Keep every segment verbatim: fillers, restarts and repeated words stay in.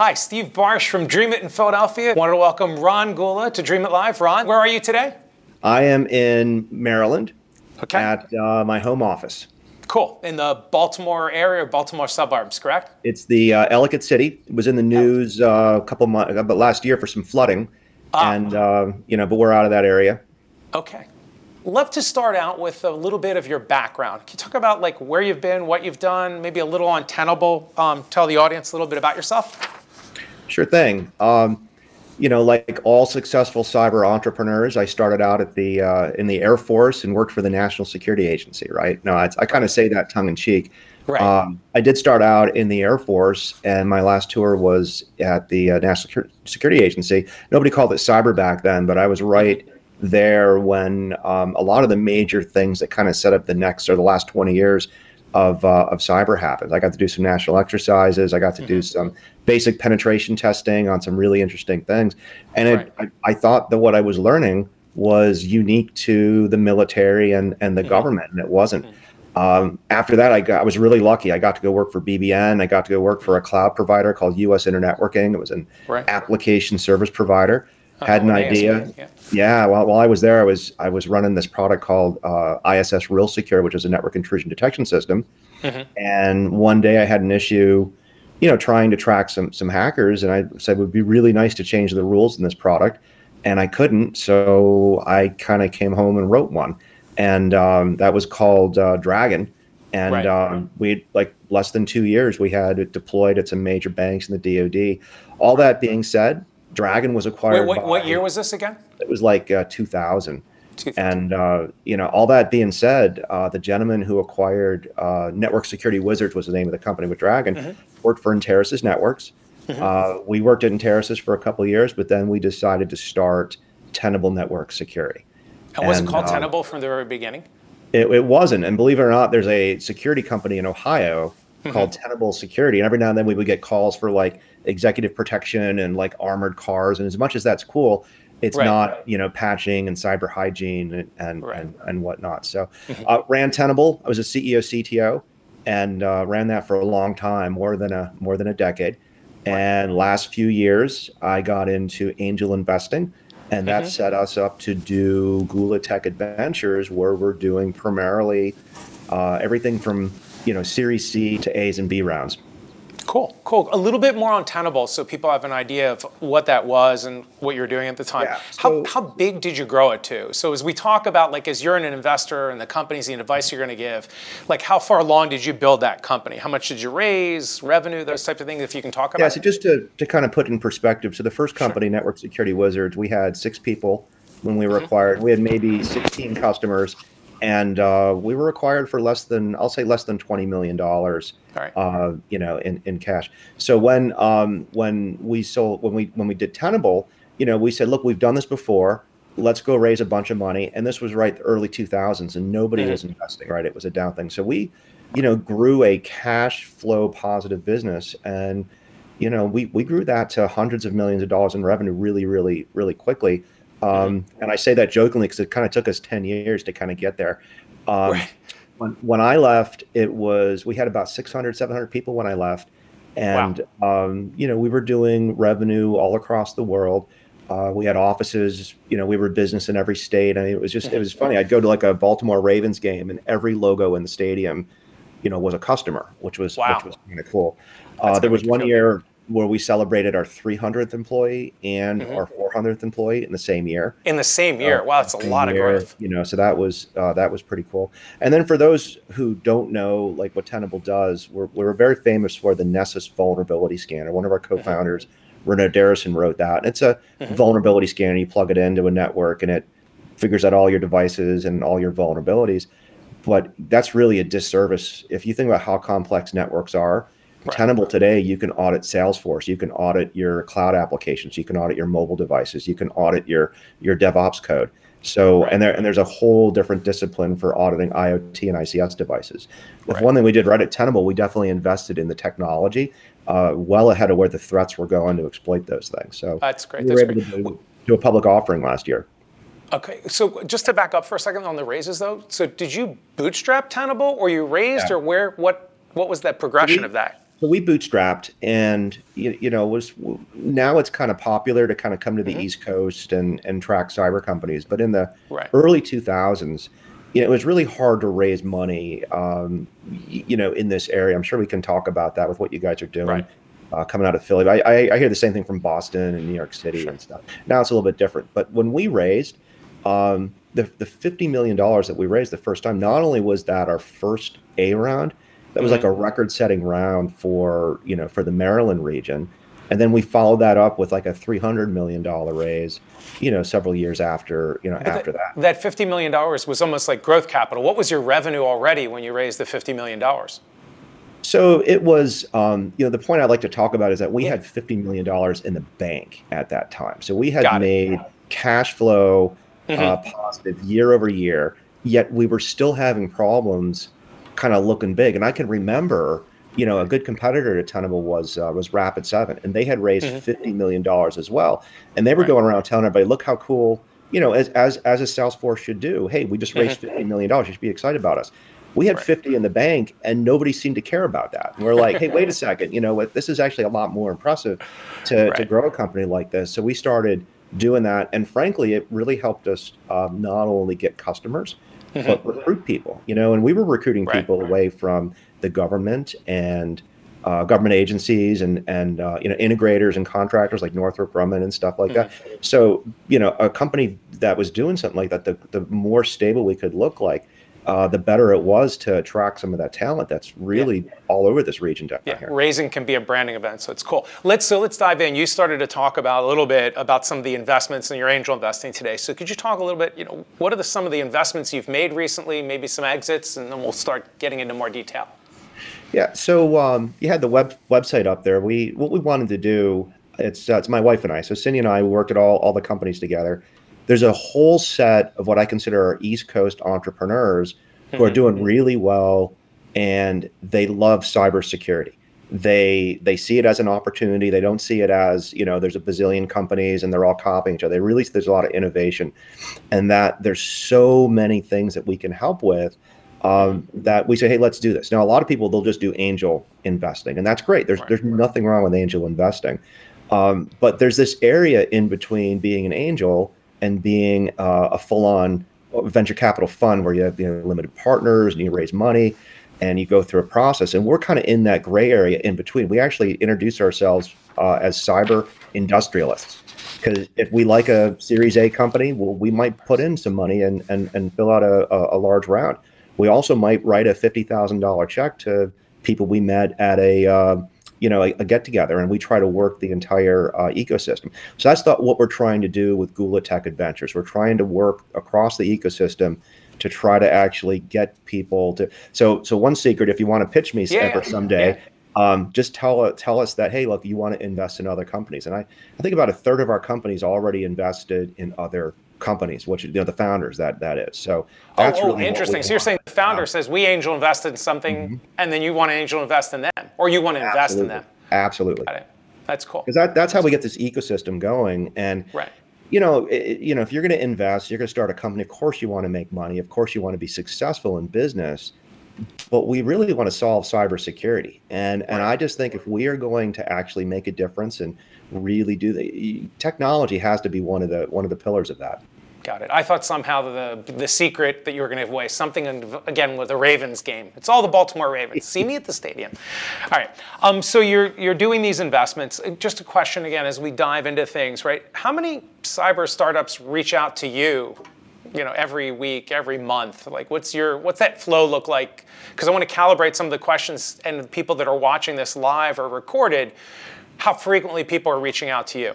Hi, Steve Barsh from Dream It in Philadelphia. Want to welcome Ron Gula to Dream It Live. Ron, where are you today? I am in Maryland okay. at uh, my home office. Cool. In the Baltimore area, Baltimore suburbs, correct? It's the uh, Ellicott City. It was in the news uh, a couple months ago, but last year for some flooding. Ah. And, uh, you know, but we're out of that area. Okay. Love to start out with a little bit of your background. Can you talk about like where you've been, what you've done, maybe a little on Tenable? Um, tell the audience a little bit about yourself. Sure thing. Um, you know, like all successful cyber entrepreneurs, I started out at the uh, in the Air Force and worked for the National Security Agency, right? No, it's, I kind of say that tongue in cheek. Right. Um, I did start out in the Air Force, and my last tour was at the uh, National Security Agency. Nobody called it cyber back then, but I was right there when um, a lot of the major things that kind of set up the next or the last twenty years of uh, of cyber happened. I got to do some national exercises. I got to mm-hmm. do some basic penetration testing on some really interesting things. And it, right. I, I thought that what I was learning was unique to the military and, and the mm-hmm. government, and it wasn't. Mm-hmm. Um, after that, I, got, I was really lucky. I got to go work for B B N. I got to go work for a cloud provider called U S Internetworking. It was an right. application service provider. Had an idea. Yeah. yeah while, while I was there, I was I was running this product called uh, I S S Real Secure, which is a network intrusion detection system. Mm-hmm. And one day I had an issue, you know, trying to track some some hackers. And I said, it would be really nice to change the rules in this product. And I couldn't. So I kind of came home and wrote one. And um, that was called uh, Dragon. And right. um, we like less than two years, we had it deployed at some major banks in the D O D. All that being said, Dragon was acquired. Wait, what, by, what year was this again? It was like uh, two thousand. two thousand. And, uh, you know, all that being said, uh, the gentleman who acquired uh, Network Security Wizards was the name of the company with Dragon, mm-hmm. worked for Interasys Networks. Mm-hmm. Uh, we worked at Interasys for a couple of years, but then we decided to start Tenable Network Security. And was and, it called uh, Tenable from the very beginning? It, it wasn't. And believe it or not, there's a security company in Ohio mm-hmm. called Tenable Security. And every now and then we would get calls for like executive protection and like armored cars. And as much as that's cool, it's right. not, you know, patching and cyber hygiene and and, right. and, and whatnot. So mm-hmm. uh, ran Tenable. I was a C E O, C T O, and uh, ran that for a long time, more than a more than a decade. Right. And last few years, I got into angel investing. And that mm-hmm. set us up to do Gula Tech Adventures, where we're doing primarily uh, everything from, you know, Series C to A's and B rounds. Cool, cool. A little bit more on Tenable, so people have an idea of what that was and what you were doing at the time. Yeah, so, how how big did you grow it to? So as we talk about, like, as you're an investor and the companies and advice you're going to give, like, how far along did you build that company? How much did you raise, revenue, those types of things, if you can talk about? Yeah, so just to, to kind of put in perspective, so the first company, sure. Network Security Wizards, we had six people when we were mm-hmm. acquired. We had maybe sixteen customers. And uh, we were acquired for less than, I'll say less than twenty million dollars, right. uh, you know, in, in cash. So when um, when we sold, when we when we did Tenable, you know, we said, look, we've done this before. Let's go raise a bunch of money. And this was right the early two thousands, and nobody mm-hmm. was investing, right? It was a down thing. So we, you know, grew a cash flow positive business, and you know, we we grew that to hundreds of millions of dollars in revenue really, really, really quickly. Um, and I say that jokingly because it kind of took us ten years to kind of get there. Um, right. when, when I left, it was, we had about six hundred, seven hundred people when I left. And, wow. um, you know, we were doing revenue all across the world. Uh, we had offices, you know, we were business in every state. I mean, it was just, it was funny. I'd go to like a Baltimore Ravens game, and every logo in the stadium, you know, was a customer, which was, wow. which was kind of cool. Uh, there was one year where we celebrated our three hundredth employee and mm-hmm. our four hundredth employee in the same year. In the same year, uh, wow, that's a lot year, of growth. You know, so that was uh, that was pretty cool. And then for those who don't know, like what Tenable does, we're we're very famous for the Nessus vulnerability scanner. One of our co-founders, mm-hmm. Renaud Deraison, wrote that. And it's a mm-hmm. vulnerability scanner. You plug it into a network, and it figures out all your devices and all your vulnerabilities. But that's really a disservice if you think about how complex networks are. Right. Tenable today, you can audit Salesforce, you can audit your cloud applications, you can audit your mobile devices, you can audit your your DevOps code. So, right. and there and there's a whole different discipline for auditing I O T and I C S devices. Right. If one thing we did right at Tenable, we definitely invested in the technology uh, well ahead of where the threats were going to exploit those things. So that's great. We were that's able great. to do, do a public offering last year. Okay, so just to back up for a second on the raises, though, so did you bootstrap Tenable, or you raised, yeah. or where? What what was that progression we, of that? So we bootstrapped, and you, you know, was now it's kind of popular to kind of come to the mm-hmm. East Coast and and track cyber companies. But in the right. early two thousands, you know, it was really hard to raise money, um, you know, in this area. I'm sure we can talk about that with what you guys are doing right. uh, coming out of Philly. I, I I hear the same thing from Boston and New York City sure. and stuff. Now it's a little bit different. But when we raised um, the the fifty million dollars that we raised the first time, not only was that our first A round. That was mm-hmm. like a record-setting round for, you know, for the Maryland region. And then we followed that up with like a three hundred million dollars raise, you know, several years after, you know, but after that, that. That fifty million dollars was almost like growth capital. What was your revenue already when you raised the fifty million dollars? So it was, um, you know, the point I'd like to talk about is that we yeah. had fifty million dollars in the bank at that time. So we had Got made it. cash flow mm-hmm. uh, positive year over year, yet we were still having problems kind of looking big. And I can remember, you know, a good competitor to Tenable was uh, was Rapid seven, and they had raised mm-hmm. fifty million dollars as well. And they were right. going around telling everybody, look how cool, you know, as as as a Salesforce should do. Hey, we just raised mm-hmm. fifty million dollars. You should be excited about us. We had right. fifty in the bank, and nobody seemed to care about that. And we're like, hey, wait a second, you know what? This is actually a lot more impressive to, right. to grow a company like this. So we started doing that. And frankly, it really helped us um, not only get customers, Mm-hmm. but recruit people, you know, and we were recruiting right, people right. away from the government and uh, government agencies and, and uh, you know, integrators and contractors like Northrop Grumman and stuff like mm-hmm. that. So, you know, a company that was doing something like that, the, the more stable we could look like, uh, the better it was to attract some of that talent that's really yeah. all over this region down yeah. here. Raising can be a branding event, so it's cool. Let's so let's dive in. You started to talk about a little bit about some of the investments in your angel investing today. So could you talk a little bit, you know, what are the, some of the investments you've made recently, maybe some exits, and then we'll start getting into more detail. Yeah, so um, you had the web website up there. We what we wanted to do, it's uh, it's my wife and I. So Cindy and I worked at all all the companies together. There's a whole set of what I consider our East Coast entrepreneurs who are doing really well, and they love cybersecurity. They they see it as an opportunity. They don't see it as, you know, there's a bazillion companies and they're all copying each other. They really, there's a lot of innovation, and that there's so many things that we can help with um, that we say, hey, let's do this. Now, a lot of people, they'll just do angel investing, and that's great. There's, right, there's right. nothing wrong with angel investing. Um, but there's this area in between being an angel and being uh, a full-on venture capital fund where you have, you know, limited partners and you raise money and you go through a process. And we're kind of in that gray area in between. We actually introduce ourselves uh, as cyber industrialists, because if we like a Series A company, well, we might put in some money and and, and fill out a, a large round. We also might write a fifty thousand dollars check to people we met at a uh, you know, a, a get together, and we try to work the entire uh, ecosystem. So that's not what we're trying to do with Gula Tech Adventures. We're trying to work across the ecosystem to try to actually get people to. So, so one secret, if you want to pitch me yeah, ever someday, yeah. um, just tell tell us that, hey, look, you want to invest in other companies, and I, I think about a third of our companies already invested in other companies, which, you know, the founders that that is. So that's oh, oh, really interesting. So you're saying the founder uh, says we angel invest in something, mm-hmm. and then you want to angel invest in them, or you want to invest Absolutely. in them. Absolutely. Got it. That's cool. Because that, that's how we get this ecosystem going. And right. you know, it, you know, if you're going to invest, you're going to start a company. Of course, you want to make money. Of course, you want to be successful in business. But we really want to solve cybersecurity, and and I just think if we are going to actually make a difference and really do the technology has to be one of the one of the pillars of that. Got it. I thought somehow the the secret that you were going to give away, something again with the Ravens game. It's all the Baltimore Ravens. See me at the stadium. All right. Um. So you're you're doing these investments. Just a question again as we dive into things, right? How many cyber startups reach out to you? You know, every week, every month, like what's your, what's that flow look like? Because I want to calibrate some of the questions and the people that are watching this live or recorded, how frequently people are reaching out to you.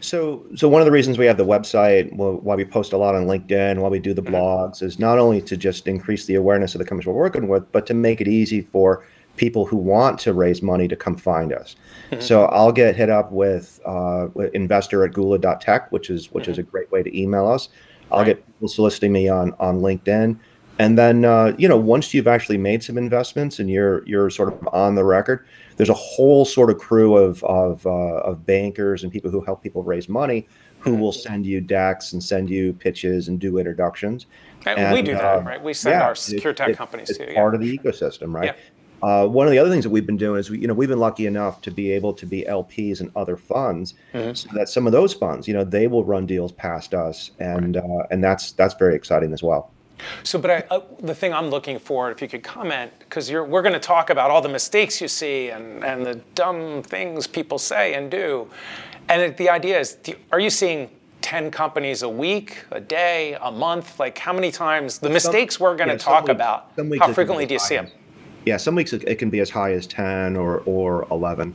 So, so one of the reasons we have the website, why we post a lot on LinkedIn, why we do the mm-hmm. blogs is not only to just increase the awareness of the companies we're working with, but to make it easy for people who want to raise money to come find us. Mm-hmm. So I'll get hit up with, uh, with investor at gula dot tech, which is, which mm-hmm. is a great way to email us. I'll right. get people soliciting me on, on LinkedIn. And then, uh, you know, once you've actually made some investments and you're you're sort of on the record, there's a whole sort of crew of of, uh, of bankers and people who help people raise money who will send you decks and send you pitches and do introductions. And, and we do that, uh, right? We send yeah, our secure tech it, companies to you. It's yeah. part of the ecosystem, right? Yeah. Uh, one of the other things that we've been doing is, we, you know, we've been lucky enough to be able to be L Ps and other funds, mm-hmm. so that some of those funds, you know, they will run deals past us, and right. uh, and that's that's very exciting as well. So, but I, uh, the thing I'm looking for, if you could comment, because you're we're going to talk about all the mistakes you see and and the dumb things people say and do, and it, the idea is, do, are you seeing ten companies a week, a day, a month? Like, how many times the some, mistakes we're going to yeah, talk weeks, about? How frequently do you see them? Yeah, some weeks it can be as high as ten or or eleven,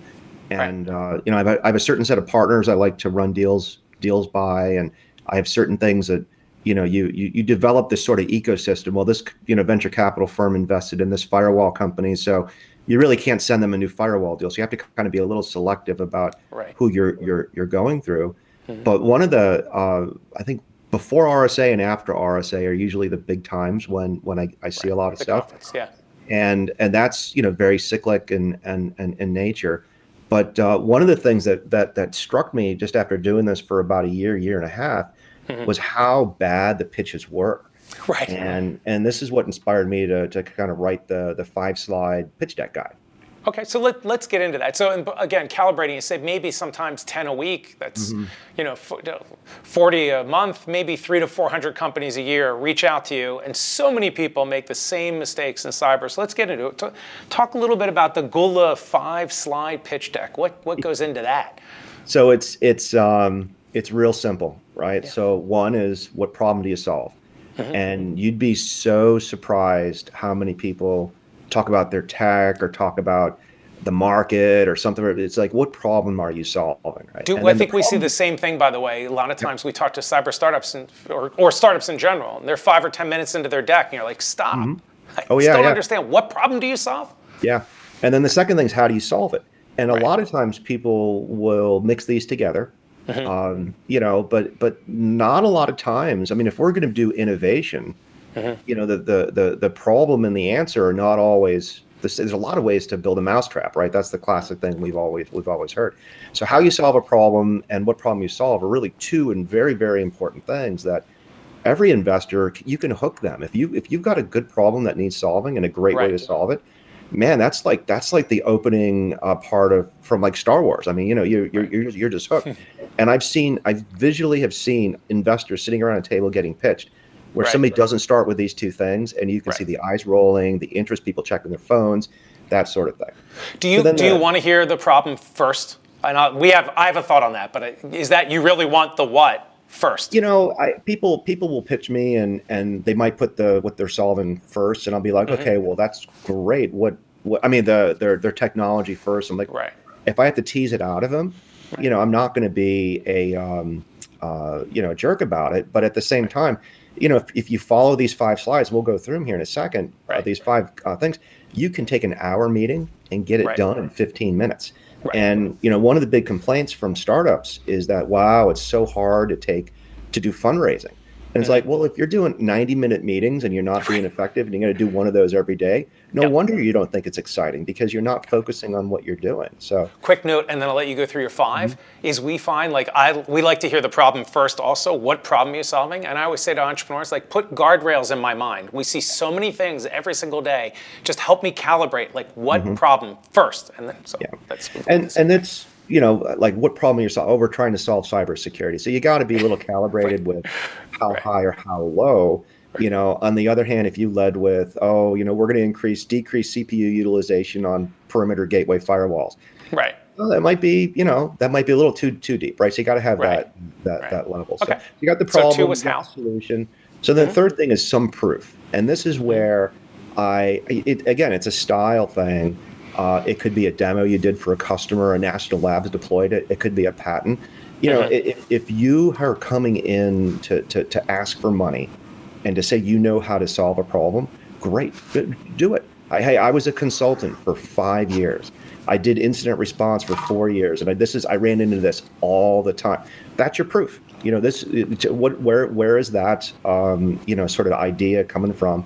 and right. uh, you know, I've I have a certain set of partners I like to run deals deals by, and I have certain things that, you know, you you, you develop this sort of ecosystem. Well, this, you know, venture capital firm invested in this firewall company, so you really can't send them a new firewall deal. So you have to kind of be a little selective about right. who you're you're you're going through. Mm-hmm. But one of the uh, I think before R S A and after R S A are usually the big times when when I, I see right. a lot of the stuff. Yeah. And and that's, you know, very cyclic and and and in nature, but uh, one of the things that that that struck me just after doing this for about a year, year and a half, mm-hmm. was how bad the pitches were. Right. And and this is what inspired me to to kind of write the the five slide pitch deck guide. Okay, so let let's get into that. So and again, calibrating, you said maybe sometimes ten a week. That's mm-hmm. you know, forty a month, maybe three to four hundred companies a year reach out to you, and so many people make the same mistakes in cyber. So let's get into it. Talk a little bit about the Gula five slide pitch deck. What what goes into that? So it's it's um, it's real simple, right? Yeah. So one is, what problem do you solve? Mm-hmm. And you'd be so surprised how many people talk about their tech or talk about the market or something. It's like, what problem are you solving? Right? Do, I think we see the same thing, by the way. A lot of times we talk to cyber startups and, or, or startups in general, and they're five or ten minutes into their deck, and you're like, stop. Mm-hmm. Oh, I yeah, still don't yeah. understand. What problem do you solve? Yeah. And then the second thing is, how do you solve it? And a right. lot of times people will mix these together, mm-hmm. um, you know, but but not a lot of times. I mean, if we're going to do innovation, mm-hmm. you know, the, the the the problem and the answer are not always. There's a lot of ways to build a mousetrap, right? That's the classic thing we've always we've always heard. So how you solve a problem and what problem you solve are really two and very very important things that every investor, you can hook them. If you if you've got a good problem that needs solving and a great right. way to solve it, man, that's like that's like the opening uh, part of from like Star Wars. I mean, you know, you you're you're just, you're just hooked. And I've seen I visually have seen investors sitting around a table getting pitched, where right, somebody right. doesn't start with these two things, and you can right. see the eyes rolling, the interest, people checking their phones, that sort of thing. Do you so do the, you want to hear the problem first? And I'll, we have I have a thought on that, but is that you really want the what first? You know, I, people people will pitch me, and and they might put the what they're solving first, and I'll be like, mm-hmm. okay, well that's great. What what I mean, the their their technology first. I'm like, right. if I have to tease it out of them, right. you know, I'm not going to be a um, uh, you know a jerk about it, but at the same time. You know, if, if you follow these five slides, we'll go through them here in a second, right. uh, these five uh, things, you can take an hour meeting and get it right. done in fifteen minutes. Right. And, you know, one of the big complaints from startups is that, wow, it's so hard to take to do fundraising. And it's yeah. like, well, if you're doing ninety minute meetings and you're not being effective and you're going to do one of those every day, no yep. wonder you don't think it's exciting, because you're not focusing on what you're doing. So quick note, and then I'll let you go through your five, mm-hmm. is we find like I we like to hear the problem first also. What problem are you solving? And I always say to entrepreneurs, like, put guardrails in my mind. We see so many things every single day. Just help me calibrate, like, what mm-hmm. problem first? And then so yeah. that's and and it's you know, like, what problem you're solving? Oh, we're trying to solve cybersecurity. So you got to be a little calibrated right. with how right. high or how low. Right. You know, on the other hand, if you led with, oh, you know, we're going to increase, decrease C P U utilization on perimeter gateway firewalls. Right. Well, that might be, you know, that might be a little too too deep, right? So you got to have right. that that right. that level. Okay. So you got the problem, so two was how? Solution. So mm-hmm. the third thing is some proof, and this is where I, it, again, it's a style thing. Uh, it could be a demo you did for a customer, a national lab deployed it. It could be a patent. You know, mm-hmm. if, if you are coming in to, to, to ask for money and to say you know how to solve a problem, great, do it. I, hey, I was a consultant for five years. I did incident response for four years, and I, this is I ran into this all the time. That's your proof. You know, this what where where is that um, you know sort of idea coming from?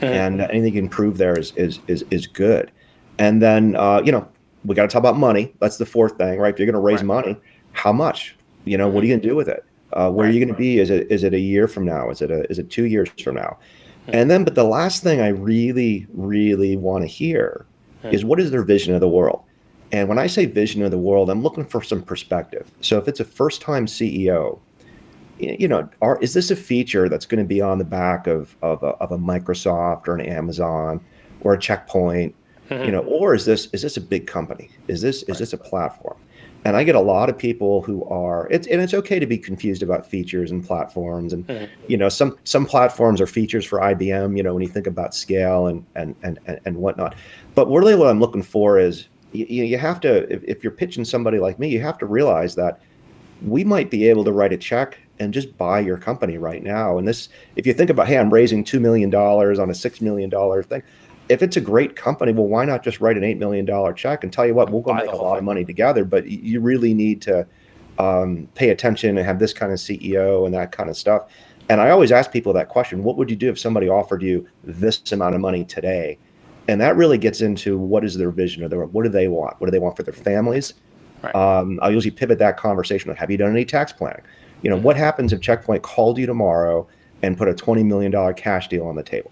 Mm-hmm. And anything you can prove there is is is is good. And then, uh, you know, we got to talk about money. That's the fourth thing, right? If you're going to raise right. money, how much? You know, what are you going to do with it? Uh, where right. are you going to be? Is it is it a year from now? Is it a, is it two years from now? Mm-hmm. And then, but the last thing I really, really want to hear okay. is what is their vision of the world? And when I say vision of the world, I'm looking for some perspective. So if it's a first-time C E O, you know, are, is this a feature that's going to be on the back of of a, of a Microsoft or an Amazon or a Checkpoint, you know, or is this is this a big company? Is this is this a platform? And I get a lot of people who are, it's, and it's okay to be confused about features and platforms. And, mm-hmm. you know, some some platforms are features for I B M, you know, when you think about scale and and and and whatnot. But really what I'm looking for is, you, you have to, if, if you're pitching somebody like me, you have to realize that we might be able to write a check and just buy your company right now. And this, if you think about, hey, I'm raising two million dollars on a six million dollars thing. If it's a great company, well, why not just write an eight million dollars check and tell you what, we'll go make a lot of money together, but you really need to um, pay attention and have this kind of C E O and that kind of stuff. And I always ask people that question, what would you do if somebody offered you this amount of money today? And that really gets into what is their vision or their, what do they want? What do they want for their families? Right. Um, I'll usually pivot that conversation with, have you done any tax planning? You know, mm-hmm. what happens if Checkpoint called you tomorrow and put a twenty million dollars cash deal on the table?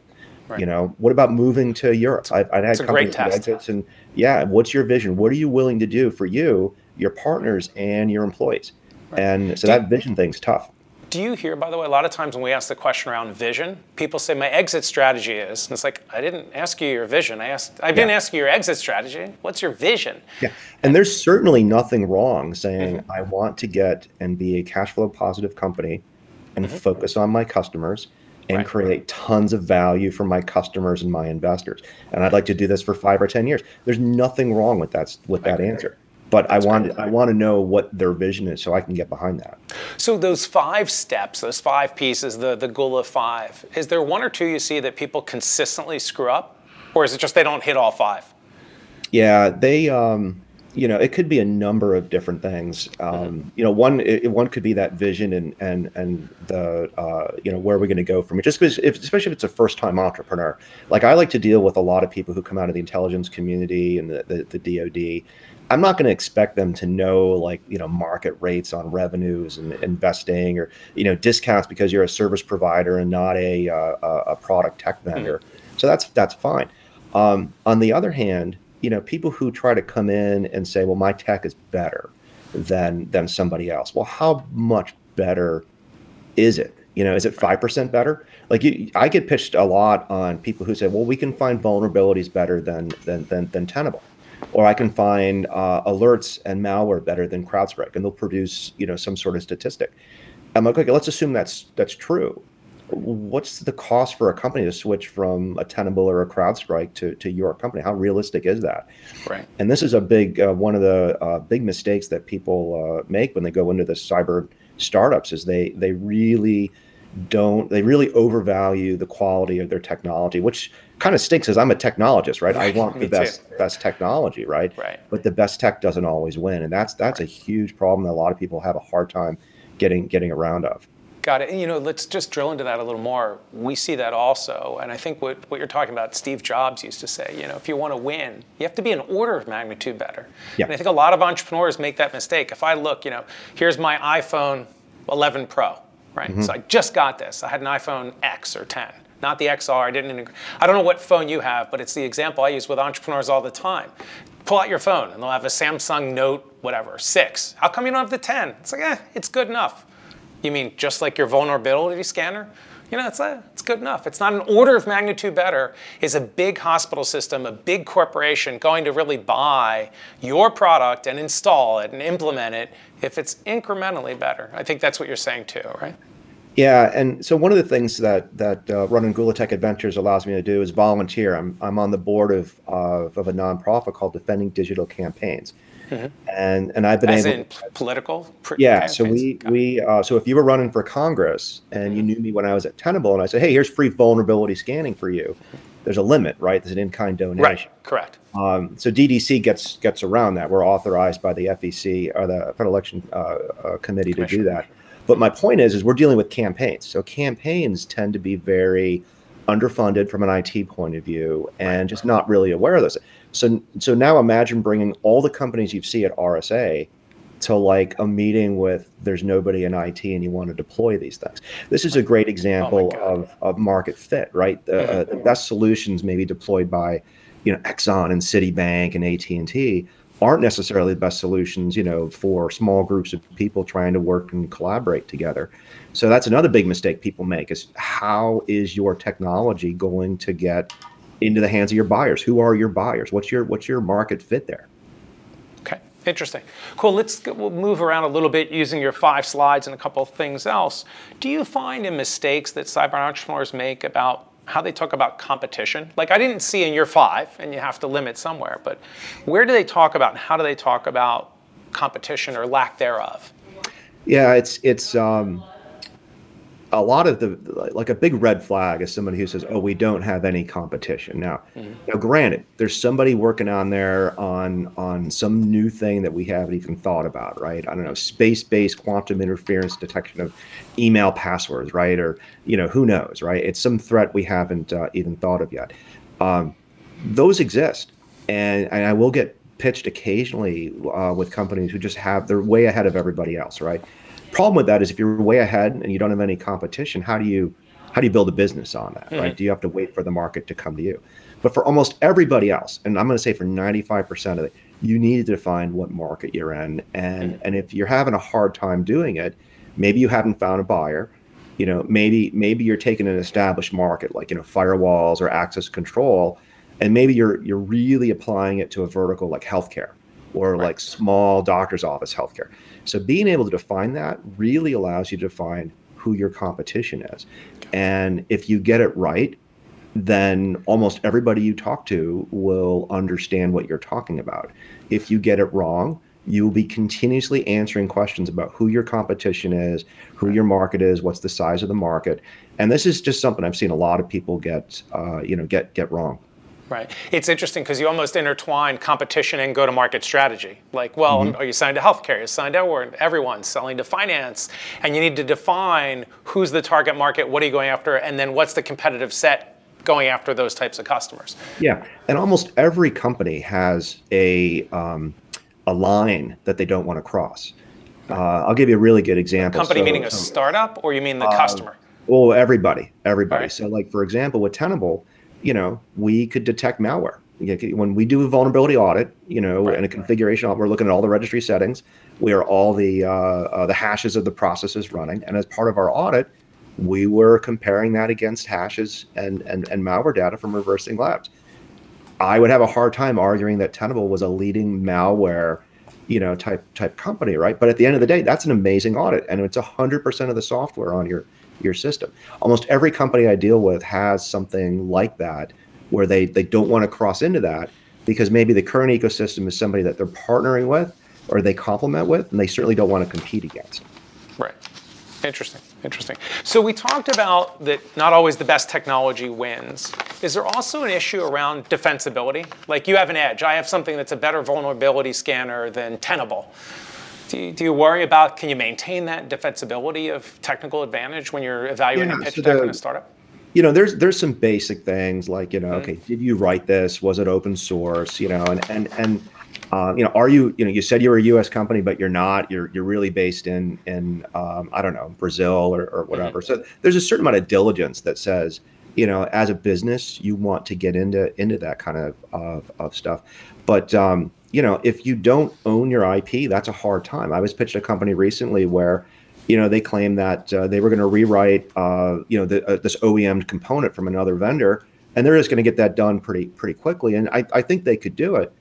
Right. You know, what about moving to Europe? I've, I've had companies exits and yeah, what's your vision? What are you willing to do for you, your partners, and your employees? Right. And so do that you, vision thing's tough. Do you hear, by the way, a lot of times when we ask the question around vision, people say my exit strategy is, and it's like, I didn't ask you your vision. I asked, I didn't yeah. ask you your exit strategy. What's your vision? Yeah, and, and there's certainly nothing wrong saying mm-hmm. I want to get and be a cash flow positive company and mm-hmm. focus on my customers. And right. create tons of value for my customers and my investors. And I'd like to do this for five or ten years. There's nothing wrong with that with that answer. But That's I want right. I want to know what their vision is so I can get behind that. So those five steps, those five pieces, the the Gula five, is there one or two you see that people consistently screw up? Or is it just they don't hit all five? Yeah, they um, you know, it could be a number of different things. Um, mm-hmm. You know, one it, one could be that vision and and and the uh, you know, where are we going to go from it? Just because, if, especially if it's a first-time entrepreneur. Like I like to deal with a lot of people who come out of the intelligence community and the the, the D O D. I'm not going to expect them to know, like, you know, market rates on revenues and investing, or, you know, discounts because you're a service provider and not a uh, a product tech vendor. Mm-hmm. So that's that's fine. Um, on the other hand, you know, people who try to come in and say, well, my tech is better than than somebody else. Well, how much better is it? You know, is it five percent better? Like you, I get pitched a lot on people who say, well, we can find vulnerabilities better than than than, than Tenable, or I can find uh, alerts and malware better than CrowdStrike, and they'll produce, you know, some sort of statistic. I'm like, okay, let's assume that's that's true. What's the cost for a company to switch from a Tenable or a CrowdStrike to, to your company? How realistic is that? Right. And this is a big uh, one of the uh, big mistakes that people uh, make when they go into the cyber startups is they they really don't they really overvalue the quality of their technology, which kind of stinks because I'm a technologist, right? I want the best too. best technology, right? Right. But the best tech doesn't always win, and that's that's right. a huge problem that a lot of people have a hard time getting getting around of. Got it. And, you know, let's just drill into that a little more. We see that also. And I think what, what you're talking about, Steve Jobs used to say, you know, if you want to win, you have to be an order of magnitude better. Yeah. And I think a lot of entrepreneurs make that mistake. If I look, you know, here's my iPhone eleven Pro, right? Mm-hmm. So I just got this. I had an iPhone ten, not the X R. I didn't, I don't know what phone you have, but it's the example I use with entrepreneurs all the time. Pull out your phone and they'll have a Samsung Note, whatever, six. How come you don't have the ten? It's like, eh, it's good enough. You mean just like your vulnerability scanner? You know, it's, a, it's good enough. It's not an order of magnitude better. It's a big hospital system, a big corporation going to really buy your product and install it and implement it if it's incrementally better. I think that's what you're saying too, right? Yeah, and so one of the things that that uh, running Gula Tech Adventures allows me to do is volunteer. I'm I'm on the board of uh, of a nonprofit called Defending Digital Campaigns. Mm-hmm. And and I've been As able in to, political. Yeah. Campaigns. So we Got we uh, so if you were running for Congress and mm-hmm. you knew me when I was at Tenable and I said, hey, here's free vulnerability scanning for you. There's a limit, right? There's an in-kind donation. Right. Correct. Um, so D D C gets gets around that. We're authorized by the F E C or the Federal Election uh, uh, Committee to do that. But my point is, is we're dealing with campaigns. So campaigns tend to be very underfunded from an I T point of view and right. just not really aware of this. So so now imagine bringing all the companies you see at R S A to like a meeting with there's nobody in I T and you want to deploy these things. This is a great example oh of, of market fit, right? The, uh, the best solutions may be deployed by you know, Exxon and Citibank and A T and T aren't necessarily the best solutions, you know, for small groups of people trying to work and collaborate together. So that's another big mistake people make, is how is your technology going to get into the hands of your buyers? Who are your buyers? What's your what's your market fit there? Okay, interesting. Cool, let's go, we'll move around a little bit using your five slides and a couple of things else. Do you find in mistakes that cyber entrepreneurs make about how they talk about competition? Like, I didn't see in your five, and you have to limit somewhere, but where do they talk about, and how do they talk about competition or lack thereof? Yeah, it's it's um, a lot of the, like a big red flag is someone who says, oh, we don't have any competition. Now, mm-hmm. now granted, there's somebody working on there on, on some new thing that we haven't even thought about, right? I don't know, space-based quantum interference detection of email passwords, right? Or, you know, who knows, right? It's some threat we haven't uh, even thought of yet. Um, those exist. And, and I will get pitched occasionally uh, with companies who just have, they're way ahead of everybody else, right? Problem with that is if you're way ahead and you don't have any competition, how do you how do you build a business on that, mm-hmm. right? Do you have to wait for the market to come to you? But for almost everybody else, and I'm going to say for ninety-five percent of it, you need to define what market you're in. And, mm-hmm. and if you're having a hard time doing it, maybe you haven't found a buyer. You know, maybe maybe you're taking an established market like, you know, firewalls or access control, and maybe you're you're really applying it to a vertical like healthcare or right. like small doctor's office healthcare. So being able to define that really allows you to define who your competition is. And if you get it right, then almost everybody you talk to will understand what you're talking about. If you get it wrong, you will be continuously answering questions about who your competition is, who your market is, what's the size of the market. And this is just something I've seen a lot of people get, uh, you know, get, get wrong. Right. It's interesting because you almost intertwine competition and go-to-market strategy. Like, well, mm-hmm. are you selling to healthcare? You're selling to everyone, selling to finance. And you need to define who's the target market, what are you going after, and then what's the competitive set going after those types of customers. Yeah. And almost every company has a, um, a line that they don't want to cross. Uh, I'll give you a really good example. A company so, meaning a startup, or you mean the uh, customer? Well, everybody, everybody. Right. So like, for example, with Tenable, you know, we could detect malware. When we do a vulnerability audit, you know, right, and a configuration audit, we're looking at all the registry settings. We are all the uh, uh, the hashes of the processes running. And as part of our audit, we were comparing that against hashes and, and, and malware data from reversing labs. I would have a hard time arguing that Tenable was a leading malware, you know, type type company, right? But at the end of the day, that's an amazing audit. And it's one hundred percent of the software on your your system. Almost every company I deal with has something like that, where they, they don't want to cross into that because maybe the current ecosystem is somebody that they're partnering with or they complement with, and they certainly don't want to compete against. Right. Interesting, interesting. So we talked about that not always the best technology wins. Is there also an issue around defensibility? Like, you have an edge. I have something that's a better vulnerability scanner than Tenable. Do you, do you worry about, can you maintain that defensibility of technical advantage when you're evaluating yeah, a pitch so deck the, in a startup? You know, there's there's some basic things like, you know, mm-hmm. okay, did you write this? Was it open source? You know, and and and uh, you know, are you, you know, you said you were a U S company, but you're not. You're you're really based in in um, I don't know, Brazil or, or whatever. Mm-hmm. So there's a certain amount of diligence that says, you know, as a business, you want to get into into that kind of of, of stuff, but. Um, You know, if you don't own your I P, that's a hard time. I was pitched a company recently where, you know, they claimed that uh, they were going to rewrite, uh, you know, the, uh, this O E M component from another vendor, and they're just going to get that done pretty pretty quickly. And I, I think they could do it.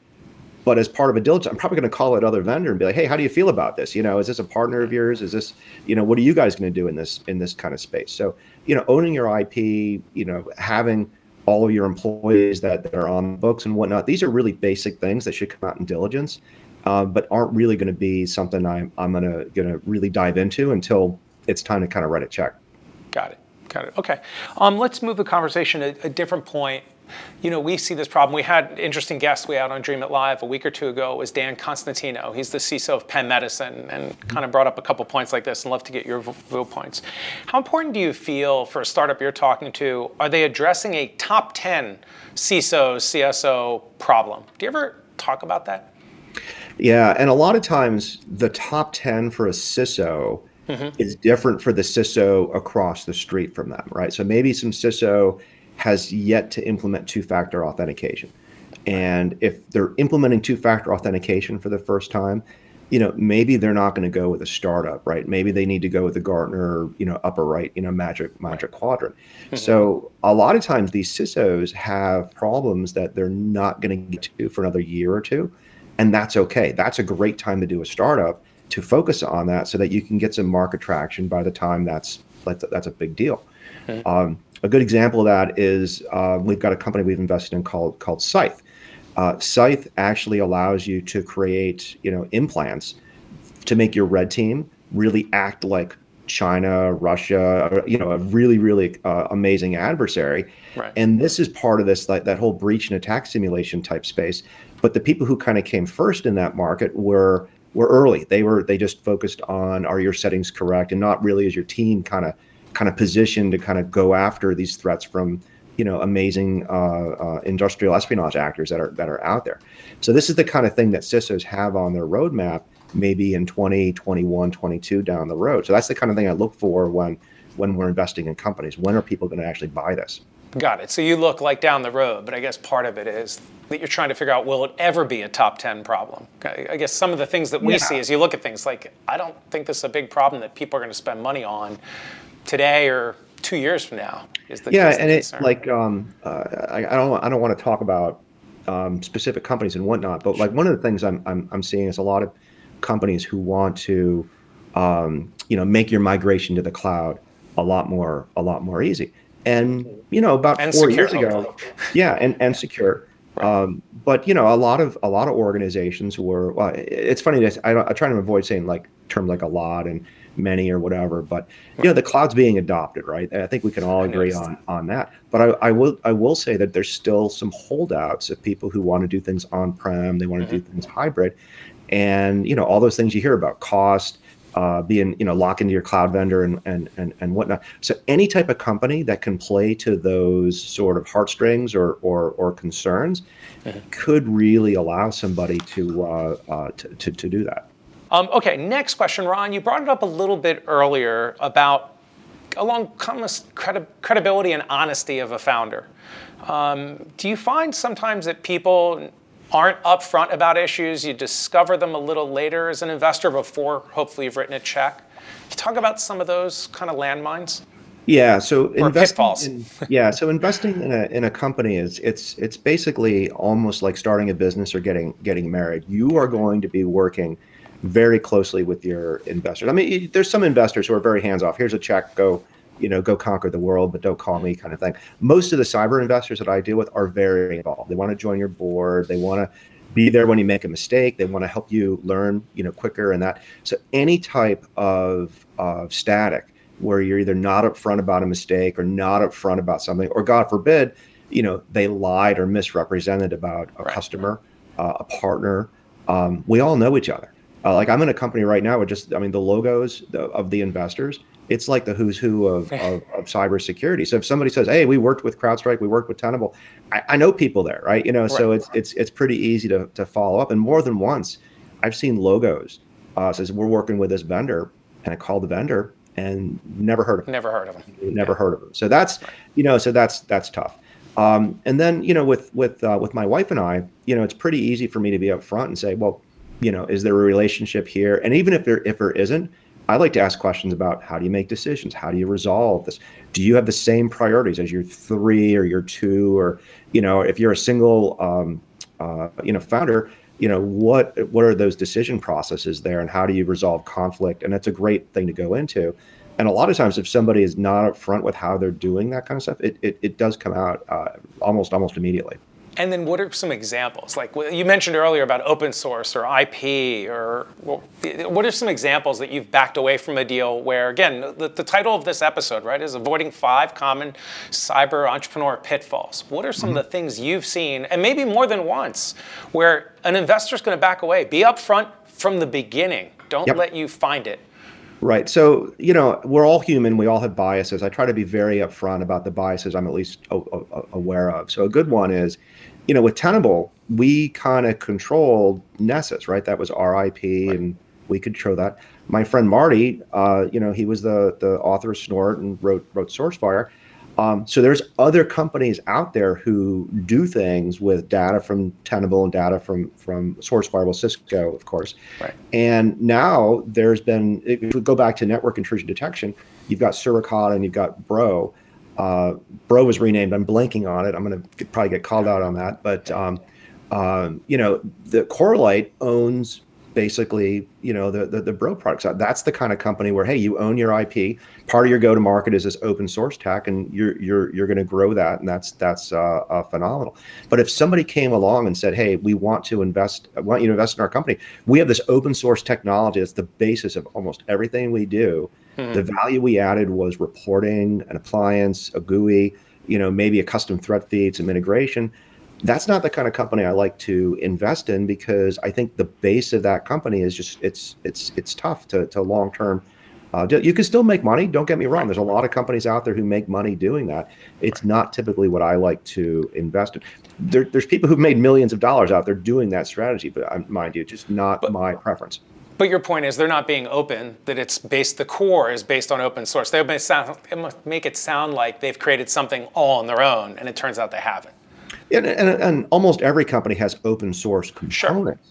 But as part of a diligence, I'm probably going to call that other vendor and be like, hey, how do you feel about this? You know, is this a partner of yours? Is this, you know, what are you guys going to do in this in this kind of space? So, you know, owning your I P, you know, having all of your employees that, that are on books and whatnot. These are really basic things that should come out in diligence, uh, but aren't really going to be something I'm, I'm going to going to really dive into until it's time to kind of write a check. Got it. Got it. Okay. Um, let's move the conversation to a different point. You know, we see this problem. We had an interesting guest we had on Dream It Live a week or two ago. It was Dan Constantino. He's the C I S O of Penn Medicine and kind of brought up a couple points like this, and love to get your viewpoints. How important do you feel for a startup you're talking to? Are they addressing a top ten C I S O, C S O problem? Do you ever talk about that? Yeah, and a lot of times the top ten for a C I S O mm-hmm. is different for the C I S O across the street from them, right? So maybe some C I S O has yet to implement two-factor authentication. And if they're implementing two-factor authentication for the first time, you know, maybe they're not going to go with a startup, right? Maybe they need to go with the Gartner, you know, upper right, you know, magic, magic quadrant. Mm-hmm. So a lot of times these C I S Os have problems that they're not going to get to for another year or two. And that's okay. That's a great time to do a startup, to focus on that so that you can get some market traction by the time that's, that's a big deal. Mm-hmm. Um, a good example of that is uh, we've got a company we've invested in called, called Scythe. Uh, Scythe actually allows you to create, you know, implants to make your red team really act like China, Russia, you know, a really, really uh, amazing adversary. Right. And this is part of this, like that whole breach and attack simulation type space. But the people who kind of came first in that market were were early. They were they just focused on, are your settings correct, and not really is your team kind of kind of positioned to kind of go after these threats from, you know, amazing uh, uh, industrial espionage actors that are that are out there. So this is the kind of thing that C I S Os have on their roadmap, maybe in twenty, twenty-one, twenty-two down the road. So that's the kind of thing I look for when when we're investing in companies. When are people going to actually buy this? Got it. So you look like down the road, but I guess part of it is that you're trying to figure out, will it ever be a top ten problem? I guess some of the things that we yeah. see is you look at things like, I don't think this is a big problem that people are going to spend money on today or two years from now. Is the, yeah, is the and concern. It's like um, uh, I, I don't I don't want to talk about um, specific companies and whatnot, but like one of the things I'm I'm, I'm seeing is a lot of companies who want to um, you know, make your migration to the cloud a lot more a lot more easy. And you know, about and four secure, years ago, hopefully. yeah, and and secure. Right. Um, but you know, a lot of a lot of organizations were. Well, it's funny that I, don't, I try to avoid saying like terms like a lot and many or whatever. But you know, the cloud's being adopted, right? I think we can all agree on on that. But I, I will I will say that there's still some holdouts of people who want to do things on-prem. They want to mm-hmm. do things hybrid, and you know, all those things you hear about cost. Uh, being, you know, lock into your cloud vendor and, and and and whatnot. So any type of company that can play to those sort of heartstrings or or, or concerns mm-hmm. could really allow somebody to uh, uh, to, to to do that. Um, okay, next question, Ron. You brought it up a little bit earlier about along comes credi- credibility and honesty of a founder. Um, do you find sometimes that people aren't upfront about issues? You discover them a little later as an investor before hopefully you've written a check. Can you talk about some of those kind of landmines? Yeah, so or pitfalls. In, yeah, so investing in a in a company is it's it's basically almost like starting a business or getting getting married. You are going to be working very closely with your investors. I mean, there's some investors who are very hands off. Here's a check, go, you know, go conquer the world, but don't call me kind of thing. Most of the cyber investors that I deal with are very involved. They want to join your board. They want to be there when you make a mistake. They want to help you learn, you know, quicker and that. So any type of, of static where you're either not upfront about a mistake or not upfront about something, or God forbid, you know, they lied or misrepresented about a right. customer, uh, a partner. Um, we all know each other. Uh, like I'm in a company right now where just, I mean, the logos of the investors, it's like the who's who of, of, of cybersecurity. So if somebody says, hey, we worked with CrowdStrike, we worked with Tenable, I, I know people there, right? You know, right. so it's it's it's pretty easy to to follow up. And more than once, I've seen logos uh, says we're working with this vendor, and I called the vendor and never heard of him. Never heard of him. Never yeah. heard of him. So that's, right. you know, so that's that's tough. Um, and then, you know, with with uh, with my wife and I, you know, it's pretty easy for me to be upfront and say, well, you know, is there a relationship here? And even if there if there isn't, I like to ask questions about how do you make decisions? How do you resolve this? Do you have the same priorities as your three or your two? Or, you know, if you're a single, um, uh, you know, founder, you know, what what are those decision processes there and how do you resolve conflict? And that's a great thing to go into. And a lot of times if somebody is not upfront with how they're doing that kind of stuff, it it, it does come out uh, almost almost immediately. And then what are some examples? Like you mentioned earlier about open source or I P, or well, what are some examples that you've backed away from a deal where, again, the, the title of this episode, right, is Avoiding Five Common Cyber Entrepreneur Pitfalls. What are some mm-hmm. of the things you've seen, and maybe more than once, where an investor's going to back away? Be upfront from the beginning. Don't yep. let you find it. Right. So, you know, we're all human. We all have biases. I try to be very upfront about the biases I'm at least o- o- aware of. So a good one is, you know, with Tenable, we kind of controlled Nessus, right? That was our I P, right. and we control that. My friend Marty, uh, you know, he was the the author of Snort and wrote wrote Sourcefire. Um, so there's other companies out there who do things with data from Tenable and data from, from Sourcefire, well, Cisco, of course. Right. And now there's been, if we go back to network intrusion detection, you've got Suricata and you've got Bro. Uh, Bro was renamed. I'm blanking on it. I'm going to probably get called out on that. But, um, um, you know, the Corelight owns basically, you know, the, the the Bro products. That's the kind of company where, hey, you own your I P. Part of your go to market is this open source tech, and you're you're you're going to grow that, and that's that's uh, uh, phenomenal. But if somebody came along and said, hey, we want to invest, I want you to invest in our company. We have this open source technology that's the basis of almost everything we do. Mm-hmm. The value we added was reporting, an appliance, a G U I, you know, maybe a custom threat feed, some integration. That's not the kind of company I like to invest in, because I think the base of that company is just, it's it's it's tough to, to long-term. Uh, you can still make money, don't get me wrong. There's a lot of companies out there who make money doing that. It's not typically what I like to invest in. There, there's people who've made millions of dollars out there doing that strategy, but mind you, just not but, my preference. But your point is they're not being open, that it's based, the core is based on open source. They make it sound like they've created something all on their own, and it turns out they haven't. And, and, and almost every company has open source components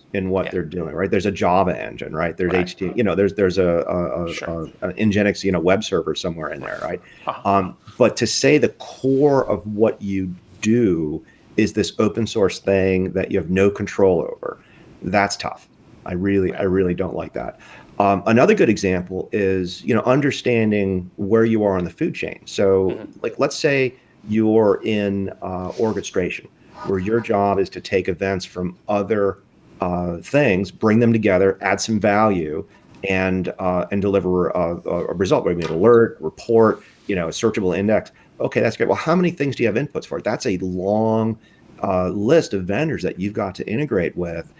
sure. in what yeah. they're doing, right? There's a Java engine, right? There's right. H T M L, you know, there's there's a, a, a, sure. a, a Nginx, you know, web server somewhere in there, right? Uh-huh. Um, but to say the core of what you do is this open source thing that you have no control over, that's tough. I really, right. I really don't like that. Um, another good example is, you know, understanding where you are on the food chain. So, mm-hmm. like, let's say you're in uh, orchestration, where your job is to take events from other uh, things, bring them together, add some value, and uh, and deliver a, a result. Maybe an alert, report, you know, a searchable index. Okay, that's great. Well, how many things do you have inputs for? That's a long uh, list of vendors that you've got to integrate with.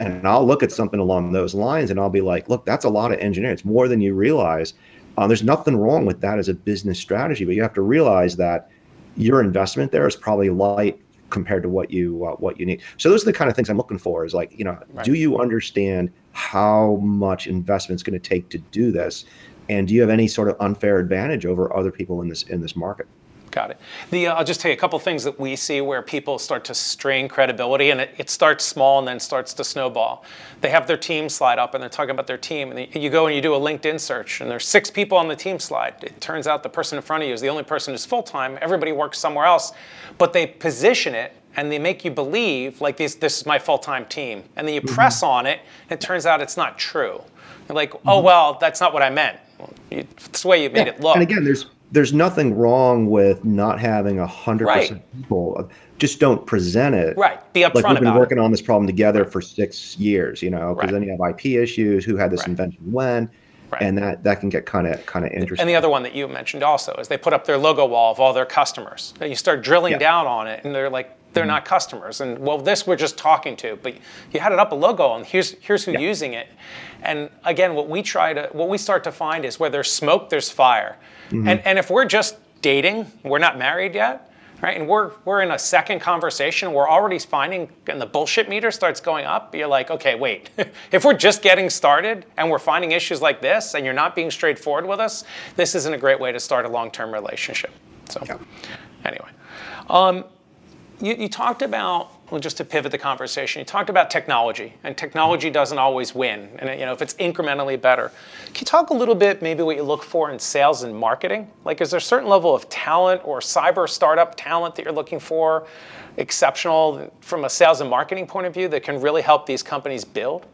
And I'll look at something along those lines, and I'll be like, look, that's a lot of engineering. It's more than you realize. Uh, there's nothing wrong with that as a business strategy, but you have to realize that your investment there is probably light compared to what you uh, what you need. So those are the kind of things I'm looking for, is like, you know, right. do you understand how much investment it's going to take to do this, and do you have any sort of unfair advantage over other people in this in this market? Got it. The, uh, I'll just tell you a couple things that we see where people start to strain credibility, and it, it starts small and then starts to snowball. They have their team slide up, and they're talking about their team, and they, you go and you do a LinkedIn search, and there's six people on the team slide. It turns out the person in front of you is the only person who's full-time. Everybody works somewhere else, but they position it, and they make you believe, like, these, this is my full-time team. And then you mm-hmm. press on it, and it turns out it's not true. You're like, mm-hmm. oh, well, that's not what I meant. Well, you, that's the way you made yeah. it look. And again, there's... There's nothing wrong with not having one hundred percent right. people. Just don't present it. Right. Be upfront about it. Like, we've been working it. on this problem together for six years, you know, because right. then you have I P issues, who had this right. invention when, right. and that, that can get kind of kind of interesting. And the other one that you mentioned also is they put up their logo wall of all their customers. And you start drilling yeah. down on it, and they're like, they're mm-hmm. not customers. And, well, this we're just talking to, but you had it up a logo, and here's here's who's yeah. using it. And again, what we try to, what we start to find is where there's smoke, there's fire. Mm-hmm. And and if we're just dating, we're not married yet, right? And we're we're in a second conversation, we're already finding, and the bullshit meter starts going up. You're like, okay, wait. If we're just getting started and we're finding issues like this, and you're not being straightforward with us, this isn't a great way to start a long-term relationship. So, yeah. anyway, um, you, you talked about. Well, just to pivot the conversation, you talked about technology, and technology doesn't always win. And, you know, if it's incrementally better, can you talk a little bit maybe what you look for in sales and marketing? Like, is there a certain level of talent or cyber startup talent that you're looking for, exceptional from a sales and marketing point of view, that can really help these companies build?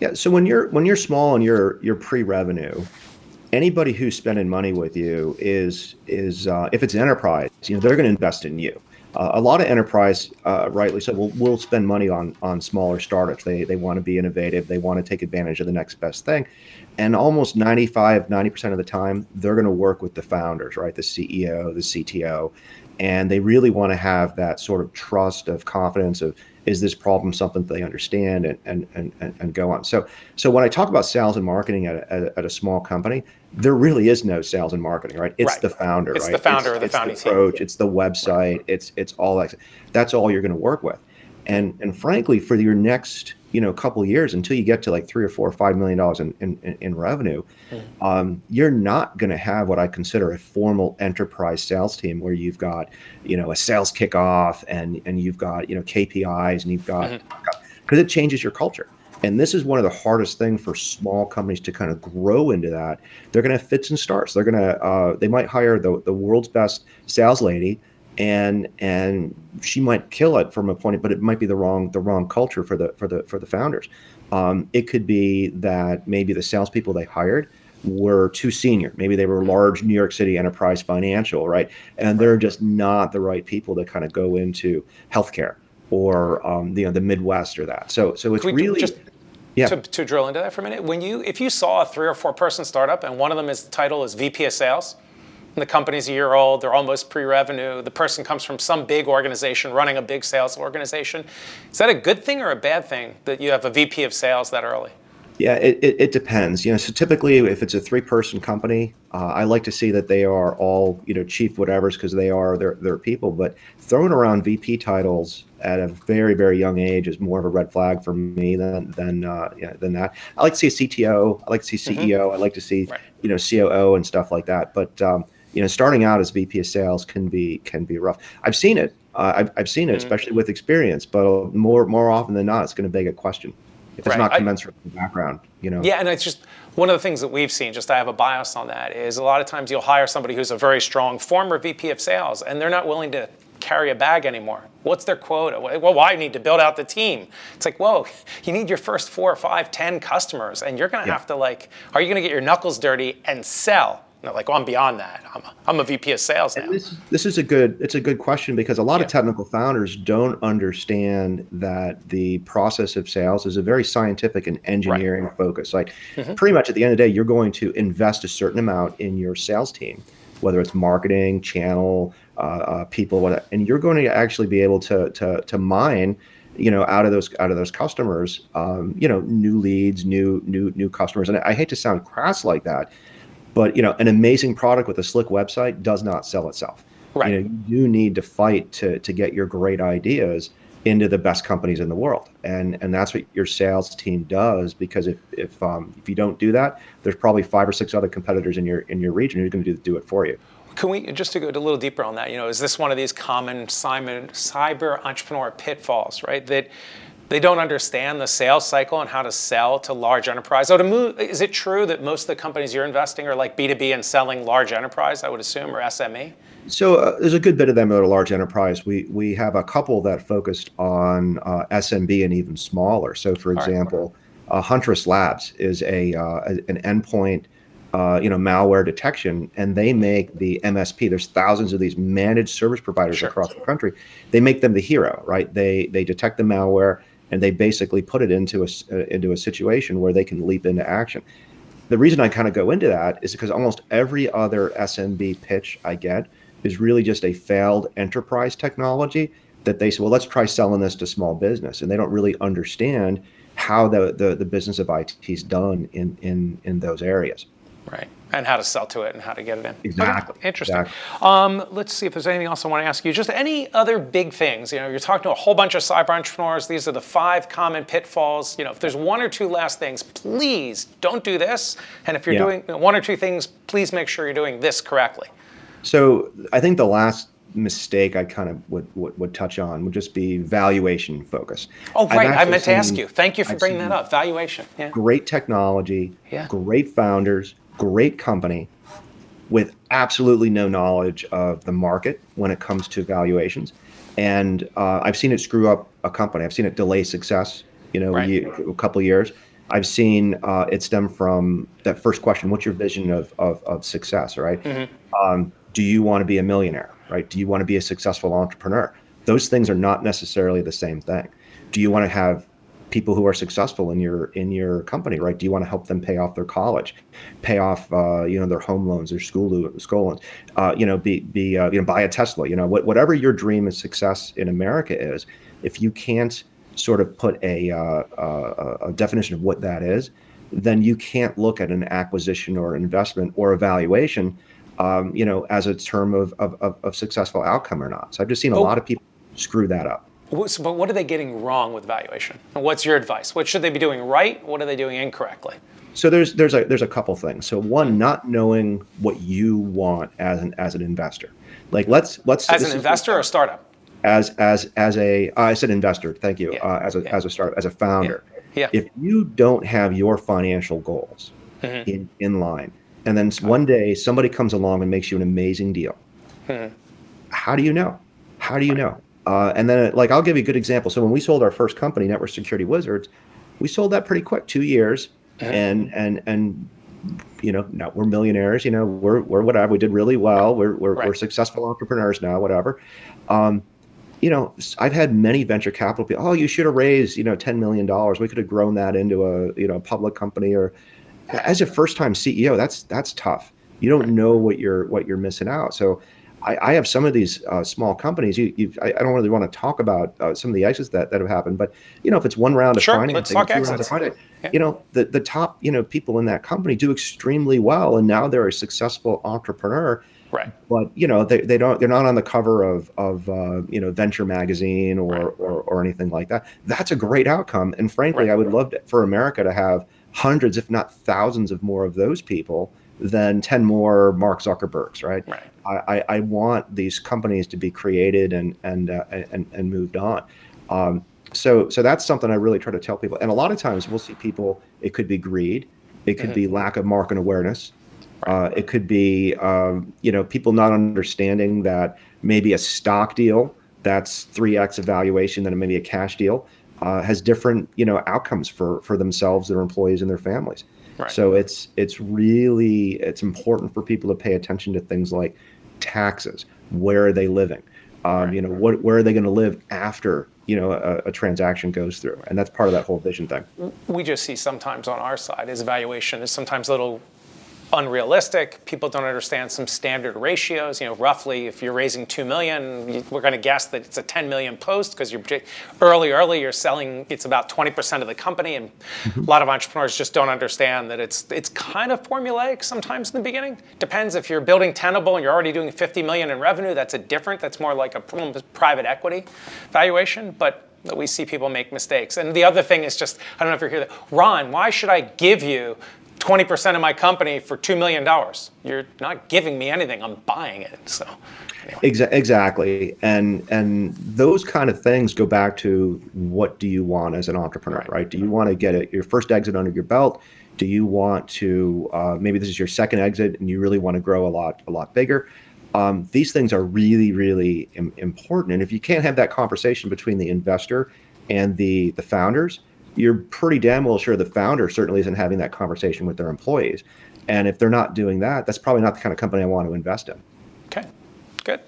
Yeah. So when you're when you're small and you're you're pre-revenue, anybody who's spending money with you is is uh, if it's enterprise, you know, they're going to invest in you. Uh, a lot of enterprise, uh, rightly so, will will spend money on on smaller startups. They they want to be innovative. They want to take advantage of the next best thing. And almost ninety-five, ninety percent of the time, they're going to work with the founders, right? The C E O, the C T O. And they really want to have that sort of trust of confidence of, is this problem something they understand, and and and and go on. So so when I talk about sales and marketing at a, at a small company, there really is no sales and marketing, right? It's right. the founder, it's right? It's the founder, it's, or the it's founding the approach, team. It's the website, right. it's it's all that. That's all you're going to work with. And and frankly, for your next you know, couple of years until you get to like three or four or five million dollars in, in, in revenue, mm-hmm. um, you're not going to have what I consider a formal enterprise sales team where you've got, you know, a sales kickoff and and you've got, you know, K P Is and you've got, because mm-hmm. it changes your culture. And this is one of the hardest thing for small companies to kind of grow into that. They're going to have fits and starts. They're going to, uh, they might hire the, the world's best sales lady and, and she might kill it from a point, but it might be the wrong, the wrong culture for the, for the, for the founders. Um, it could be that maybe the salespeople they hired were too senior. Maybe they were large New York City enterprise financial, right? And they're just not the right people to kind of go into healthcare or, um, you know, the Midwest or that. So, so it's really just- Yeah. To, to drill into that for a minute, when you if you saw a three or four person startup and one of them is title is V P of sales, and the company's a year old, they're almost pre-revenue, the person comes from some big organization running a big sales organization, is that a good thing or a bad thing that you have a V P of sales that early? Yeah, it, it, it depends. You know, so typically if it's a three-person company, uh, I like to see that they are all, you know, chief whatevers because they are their their people. But throwing around V P titles at a very very young age is more of a red flag for me than than uh, yeah, than that. I like to see a C T O. I like to see C E O. Mm-hmm. I like to see right. you know C O O and stuff like that. But um, you know, starting out as V P of sales can be can be rough. I've seen it. Uh, I've I've seen it, mm-hmm. especially with experience. But more more often than not, it's going to beg a question. If it's right. not commensurate with the background, you know. Yeah, and it's just one of the things that we've seen, just I have a bias on that, is a lot of times you'll hire somebody who's a very strong former V P of sales, and they're not willing to carry a bag anymore. What's their quota? Well, why do you need to build out the team? It's like, whoa, you need your first four or five, ten customers, and you're going to yeah. have to like, are you going to get your knuckles dirty and sell? No, like, well, I'm beyond that. I'm a, I'm a V P of sales now. And this, this is a good, it's a good question because a lot yeah. of technical founders don't understand that the process of sales is a very scientific and engineering right. focus. Like mm-hmm. pretty much at the end of the day, you're going to invest a certain amount in your sales team, whether it's marketing, channel, uh, uh, people, whatever, and you're going to actually be able to to to mine you know, out of those out of those customers, um, you know, new leads, new new new customers. And I, I hate to sound crass like that, but, you know, an amazing product with a slick website does not sell itself. Right. You know, you do need to fight to to get your great ideas into the best companies in the world. And and that's what your sales team does, because if if um, if you don't do that, there's probably five or six other competitors in your in your region who's going to do, do it for you. Can we, just to go a little deeper on that, you know, is this one of these common cyber entrepreneur pitfalls, right? That they don't understand the sales cycle and how to sell to large enterprise. So to move, is it true that most of the companies you're investing are like B two B and selling large enterprise, I would assume, or S M E? So uh, there's a good bit of them that are large enterprise. We we have a couple that focused on uh, S M B and even smaller. So for example, right. uh, Huntress Labs is a uh, an endpoint Uh, you know, malware detection, and they make the M S P. There's thousands of these managed service providers sure. across the country. They make them the hero, right? They they detect the malware and they basically put it into a uh, into a situation where they can leap into action. The reason I kind of go into that is because almost every other S M B pitch I get is really just a failed enterprise technology that they say, well, let's try selling this to small business, and they don't really understand how the the, the business of I T is done in in in those areas. Right, and how to sell to it and how to get it in. Exactly. Okay. Interesting. Exactly. Um, let's see if there's anything else I want to ask you. Just any other big things, you know, you're talking to a whole bunch of cyber entrepreneurs. These are the five common pitfalls. You know, if there's one or two last things, please don't do this. And if you're yeah. doing one or two things, please make sure you're doing this correctly. So I think the last mistake I kind of would, would, would touch on would just be valuation focus. Oh, right. I meant to ask you. Thank you for I've bringing that up. Valuation. Yeah. Great technology, yeah. great founders, great company with absolutely no knowledge of the market when it comes to valuations. And uh, I've seen it screw up a company. I've seen it delay success, you know, right. a, a couple of years. I've seen uh, it stem from that first question, what's your vision of of, of success, right? Mm-hmm. Um, do you want to be a millionaire, right? Do you want to be a successful entrepreneur? Those things are not necessarily the same thing. Do you want to have people who are successful in your in your company, right? Do you want to help them pay off their college, pay off uh, you know their home loans, their school school loans, uh, you know, be be uh, you know buy a Tesla, you know, what, whatever your dream of success in America is. If you can't sort of put a, uh, a, a definition of what that is, then you can't look at an acquisition or investment or evaluation, um, you know, as a term of, of of of successful outcome or not. So I've just seen a oh. lot of people screw that up. What's, but what are they getting wrong with valuation? And what's your advice? What should they be doing right? What are they doing incorrectly? So there's there's a there's a couple things. So one, not knowing what you want as an as an investor. Like let's let's as an investor is, or a startup. As as as a uh, I said investor. Thank you. Yeah. Uh, as a yeah. as a startup, as a founder. Yeah. Yeah. If you don't have your financial goals mm-hmm. in, in line, and then one day somebody comes along and makes you an amazing deal, mm-hmm. how do you know? How do you know? Uh, and then, like, I'll give you a good example. So when we sold our first company, Network Security Wizards, we sold that pretty quick, two years, mm-hmm. and and and you know, now we're millionaires. You know, we're we're whatever. We did really well. We're we're, right. we're successful entrepreneurs now. Whatever. Um, you know, I've had many venture capital people. Oh, you should have raised you know ten million dollars. We could have grown that into a you know public company. Or as a first time C E O, that's that's tough. You don't know what you're what you're missing out. So. I have some of these uh, small companies. You, you, I don't really want to talk about uh, some of the exits that, that have happened, but you know, if it's one round of sure, financing, let's talk two rounds of financing, yeah. you know, the, the top you know people in that company do extremely well, and now they're a successful entrepreneur. Right. But you know, they, they don't they're not on the cover of of uh, you know Venture Magazine or, right. or or anything like that. That's a great outcome, and frankly, right. I would love to, for America to have hundreds, if not thousands, of more of those people. Than ten more Mark Zuckerbergs, right? Right. I, I want these companies to be created and and uh, and, and moved on. Um, so so that's something I really try to tell people. And a lot of times we'll see people. It could be greed. It could mm-hmm. be lack of market awareness. Right. Uh, it could be um, you know people not understanding that maybe a stock deal that's three x valuation than maybe a cash deal uh, has different you know outcomes for for themselves, their employees, and their families. Right. So it's it's really it's important for people to pay attention to things like taxes. Where are they living? Um, right. You know, what where are they going to live after you know a, a transaction goes through? And that's part of that whole vision thing. We just see sometimes on our side is valuation is sometimes a little unrealistic. People don't understand some standard ratios. You know, roughly if you're raising two million, we're going to guess that it's a ten million post because you're early, early. You're selling. It's about twenty percent of the company, and a lot of entrepreneurs just don't understand that it's it's kind of formulaic sometimes in the beginning. Depends if you're building Tenable and you're already doing fifty million in revenue. That's a different. That's more like a private equity valuation, but. That we see people make mistakes. And the other thing is just, I don't know if you're here, Ron, why should I give you twenty percent of my company for two million dollars? You're not giving me anything, I'm buying it, so. Anyway. Exa- exactly, and and those kind of things go back to what do you want as an entrepreneur, right? right? Do you want to get a, your first exit under your belt? Do you want to, uh, maybe this is your second exit and you really want to grow a lot, a lot bigger? Um, these things are really, really im- important. And if you can't have that conversation between the investor and the, the founders, you're pretty damn well sure the founder certainly isn't having that conversation with their employees. And if they're not doing that, that's probably not the kind of company I want to invest in. Okay, good.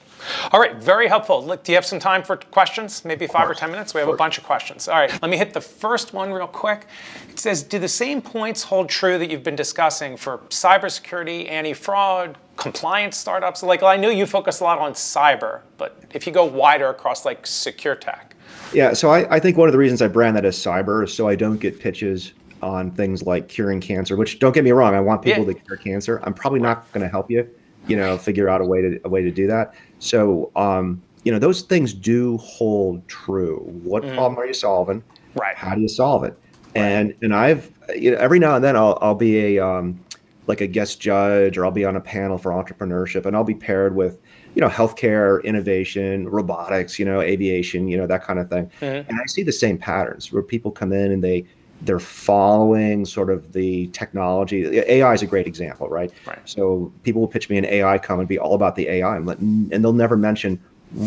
All right, very helpful. Look, do you have some time for questions? Maybe five or ten minutes? We have a bunch of questions. All right, let me hit the first one real quick. It says, do the same points hold true that you've been discussing for cybersecurity, anti-fraud, compliance startups? Like, well, I know you focus a lot on cyber, but if you go wider across like secure tech. Yeah, so I, I think one of the reasons I brand that as cyber is so I don't get pitches on things like curing cancer, which don't get me wrong, I want people yeah. to cure cancer. I'm probably not going to help you. you know, figure out a way to a way to do that. So, um, you know, those things do hold true. What mm. problem are you solving? Right. How do you solve it? Right. And and I've, you know, every now and then I'll I'll be a um, like a guest judge, or I'll be on a panel for entrepreneurship, and I'll be paired with, you know, healthcare, innovation, robotics, you know, aviation, you know, that kind of thing. Mm-hmm. And I see the same patterns where people come in and they they're following sort of the technology. A I is a great example, right? Right. So people will pitch me an A I come and be all about the A I, and, let, and they'll never mention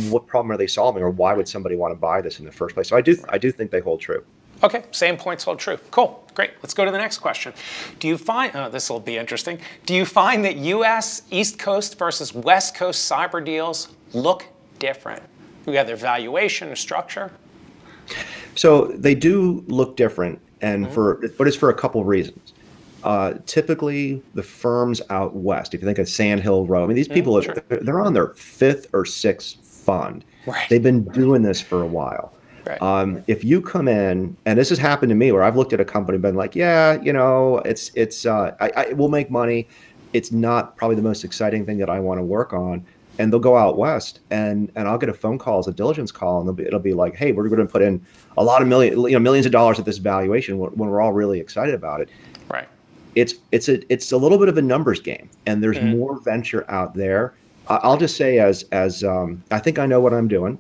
what problem are they solving or why would somebody want to buy this in the first place. So I do, I do think they hold true. Okay, same points hold true. Cool, great. Let's go to the next question. Do you find, oh, this will be interesting. Do you find that U S East Coast versus West Coast cyber deals look different? We got their valuation or structure. So they do look different. And mm-hmm. for, but it's for a couple reasons. Uh, typically, the firms out west, if you think of Sand Hill Row, I mean, these mm-hmm. people, sure. they're, they're on their fifth or sixth fund. Right. They've been right. doing this for a while. Right. Um, if you come in, and this has happened to me where I've looked at a company and been like, yeah, you know, it's, it's, uh, I, I will make money. It's not probably the most exciting thing that I want to work on. and they'll go out west, and and I'll get a phone call as a diligence call, and they'll be, it'll be like, hey, we're going to put in a lot of million, you know, millions of dollars at this valuation when, when we're all really excited about it. Right. It's it's a it's a little bit of a numbers game, and there's mm. more venture out there. I'll just say, as as um, I think I know what I'm doing.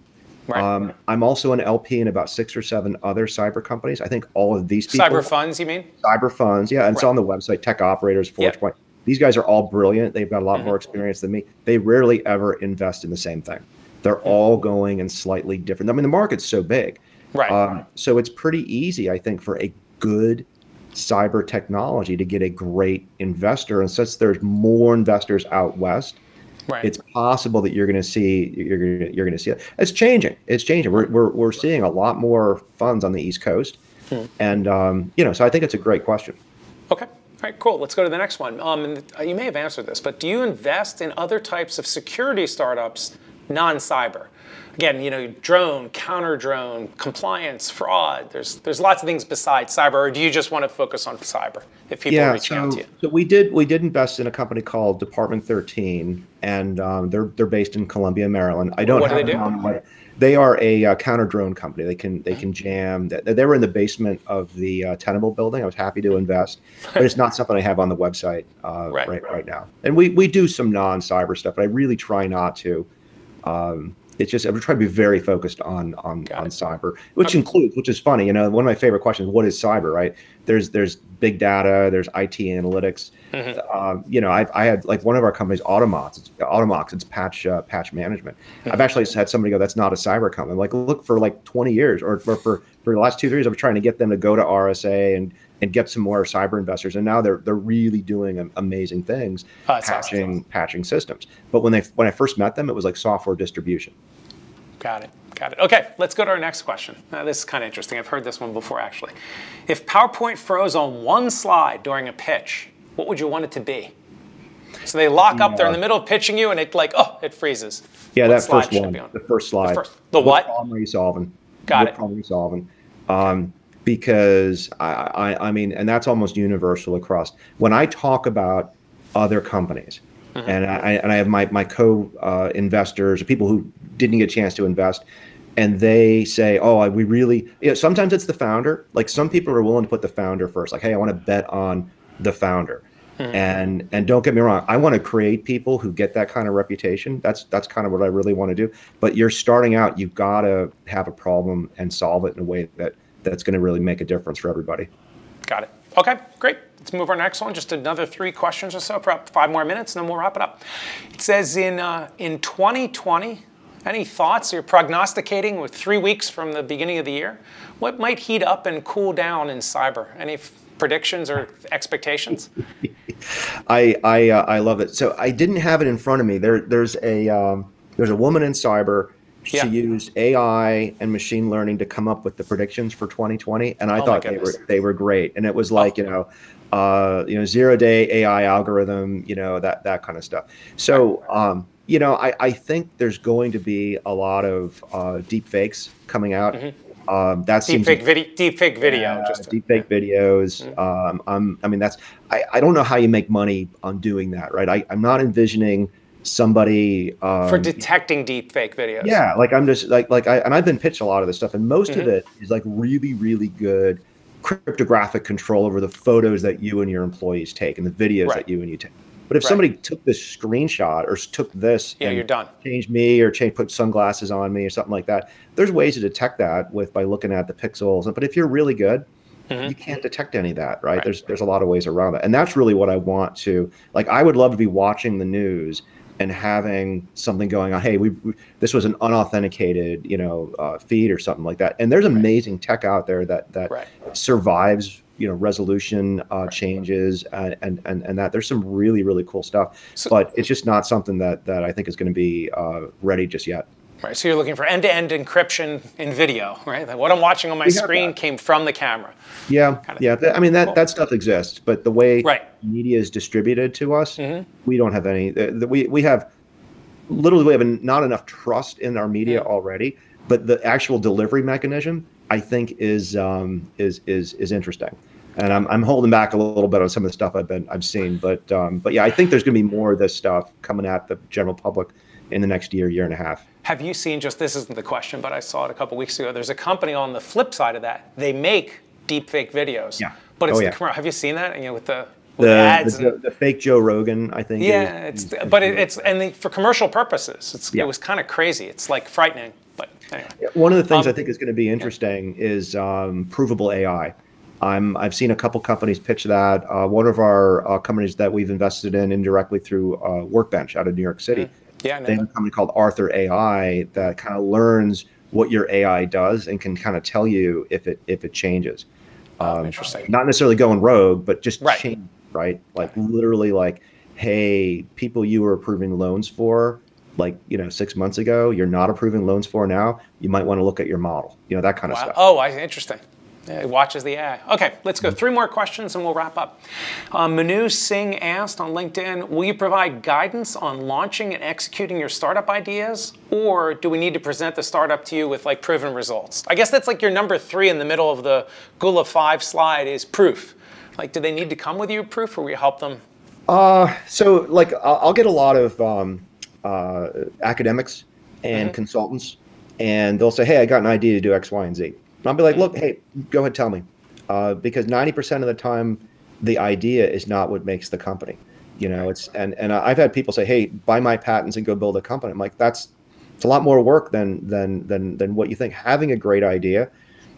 Right. Um, I'm also an L P in about six or seven other cyber companies. I think all of these people. Cyber funds, you mean? Cyber funds, yeah. And right. It's on the website, Tech Operators, Forge Point. Yep. These guys are all brilliant. They've got a lot mm-hmm. more experience than me. They rarely ever invest in the same thing. They're mm-hmm. all going in slightly different. I mean, the market's so big. Right. Um, so it's pretty easy, I think, for a good cyber technology to get a great investor. And since there's more investors out west, right. It's possible that you're going to see you're going you're going to see it. It's changing. It's changing. We're we're we're seeing a lot more funds on the East Coast, hmm. and um, you know. So I think it's a great question. Okay. All right. Cool. Let's go to the next one. Um, and you may have answered this, but do you invest in other types of security startups, non-cyber? Again, you know, drone, counter-drone, compliance, fraud. There's there's lots of things besides cyber. Or do you just want to focus on cyber if people yeah, reach so, out to you? So we did we did invest in a company called Department thirteen, and um, they're they're based in Columbia, Maryland. I don't. What have do they do? On, they are a uh, counter-drone company. They can they can jam. They, they were in the basement of the uh, Tenable building. I was happy to invest, but it's not something I have on the website uh, right, right, right right now. And we we do some non-cyber stuff, but I really try not to. Um, It's just I'm trying to be very focused on on, on cyber, which okay. includes, which is funny. You know, one of my favorite questions: what is cyber? Right? There's there's big data, there's I T analytics. Mm-hmm. Uh, you know, I've I had like one of our companies, Automox. It's Automox. It's patch uh, patch management. Mm-hmm. I've actually had somebody go, "That's not a cyber company." I'm like, look, for like twenty years, or for for, for the last two three years, I've been trying to get them to go to R S A and and get some more cyber investors. And now they're they're really doing amazing things, oh, patching awesome. patching systems. But when they when I first met them, it was like software distribution. Got it, got it. Okay, let's go to our next question. Now, this is kind of interesting. I've heard this one before, actually. If PowerPoint froze on one slide during a pitch, what would you want it to be? So they lock up, yeah. They're in the middle of pitching you, and it like, oh, it freezes. Yeah, what that first one, be on? the first slide. The, first, the what? What problem are you solving? Got what it. problem are you solving? Um, because, I, I, I mean, and that's almost universal across. When I talk about other companies, mm-hmm. and, I, and I have my, my co-investors, uh, people who didn't get a chance to invest, and they say, oh, I, we really, you know, sometimes it's the founder. Like some people are willing to put the founder first. Like, hey, I want to bet on the founder. Mm-hmm. And and don't get me wrong, I want to create people who get that kind of reputation. That's that's kind of what I really want to do. But you're starting out, you've got to have a problem and solve it in a way that that's going to really make a difference for everybody. Got it. Okay, great. Let's move on to our next one. Just another three questions or so, perhaps five more minutes, and then we'll wrap it up. It says in uh, in twenty twenty, any thoughts you're prognosticating with three weeks from the beginning of the year? What might heat up and cool down in cyber? Any f- predictions or expectations? I I, uh, I love it. So I didn't have it in front of me. There there's a um, there's a woman in cyber. She yeah. used A I and machine learning to come up with the predictions for twenty twenty, and I oh thought they were they were great. And it was like oh. you know, uh, you know, zero day A I algorithm, you know, that that kind of stuff. So. Um, You know, I, I think there's going to be a lot of uh, deep fakes coming out. Mm-hmm. Um, that deep seems fake video, deep fake video, uh, just to, deep fake yeah. videos. Mm-hmm. Um, I'm, I mean, that's I, I don't know how you make money on doing that, right? I, I'm not envisioning somebody um, for detecting deep fake videos. Yeah, like I'm just like like I and I've been pitched a lot of this stuff, and most mm-hmm. of it is like really, really good cryptographic control over the photos that you and your employees take and the videos right. that you and you take. But if right. somebody took this screenshot or took this yeah, and you're done. changed me or changed, put sunglasses on me or something like that, there's ways to detect that with by looking at the pixels. But if you're really good, mm-hmm. you can't detect any of that, right? right? There's there's a lot of ways around that. And that's really what I want to, like, I would love to be watching the news and having something going on, hey, we, we this was an unauthenticated, you know, uh, feed or something like that. And there's right. amazing tech out there that that right. survives, you know, resolution uh, changes and, and and and that. There's some really, really cool stuff, so, but it's just not something that that I think is going to be uh, ready just yet. Right. So you're looking for end-to-end encryption in video, right? Like what I'm watching on my screen that. came from the camera. Yeah, kind of yeah. Th- I mean, that, cool. that stuff exists, but the way right. media is distributed to us, mm-hmm. we don't have any. Uh, we we have literally we have not enough trust in our media mm-hmm. already, but the actual delivery mechanism, I think, is um, is is is interesting. And I'm I'm holding back a little bit on some of the stuff I've been I've seen, but um, but yeah, I think there's going to be more of this stuff coming at the general public in the next year, year and a half. Have you seen, just this isn't the question, but I saw it a couple weeks ago, there's a company on the flip side of that. They make deep fake videos, yeah. but it's oh, yeah. the commercial. Have you seen that? You know, with the with the, the ads, the, and, the fake Joe Rogan, I think. Yeah, is, it's is, but is, it, it's and the, for commercial purposes, it's, yeah. it was kind of crazy. It's like frightening, but anyway. One of the things um, I think is going to be interesting yeah. is um, provable A I. I'm, I've seen a couple companies pitch that. Uh, one of our uh, companies that we've invested in indirectly through uh, Workbench out of New York City. Mm-hmm. Yeah, they have a company called Arthur A I that kind of learns what your A I does and can kind of tell you if it if it changes. Um, Interesting. Not necessarily going rogue, but just right. change, right? Like right. literally, like, hey, people you were approving loans for, like, you know, six months ago, you're not approving loans for now. You might want to look at your model, you know, that kind wow. of stuff. Oh, I interesting. It watches the A I. Okay, let's go. Three more questions and we'll wrap up. Um, Manu Singh asked on LinkedIn, will you provide guidance on launching and executing your startup ideas? Or do we need to present the startup to you with like proven results? I guess that's like your number three in the middle of the Gula five slide is proof. Like, do they need to come with you proof or will you help them? Uh, so like, I'll get a lot of um, uh, academics and mm-hmm. consultants, and they'll say, hey, I got an idea to do X, Y, and Z. And I'll be like, look, hey, go ahead, tell me. Uh, because ninety percent of the time, the idea is not what makes the company. You know, it's and, and I've had people say, hey, buy my patents and go build a company. I'm like, that's it's a lot more work than than than than what you think. Having a great idea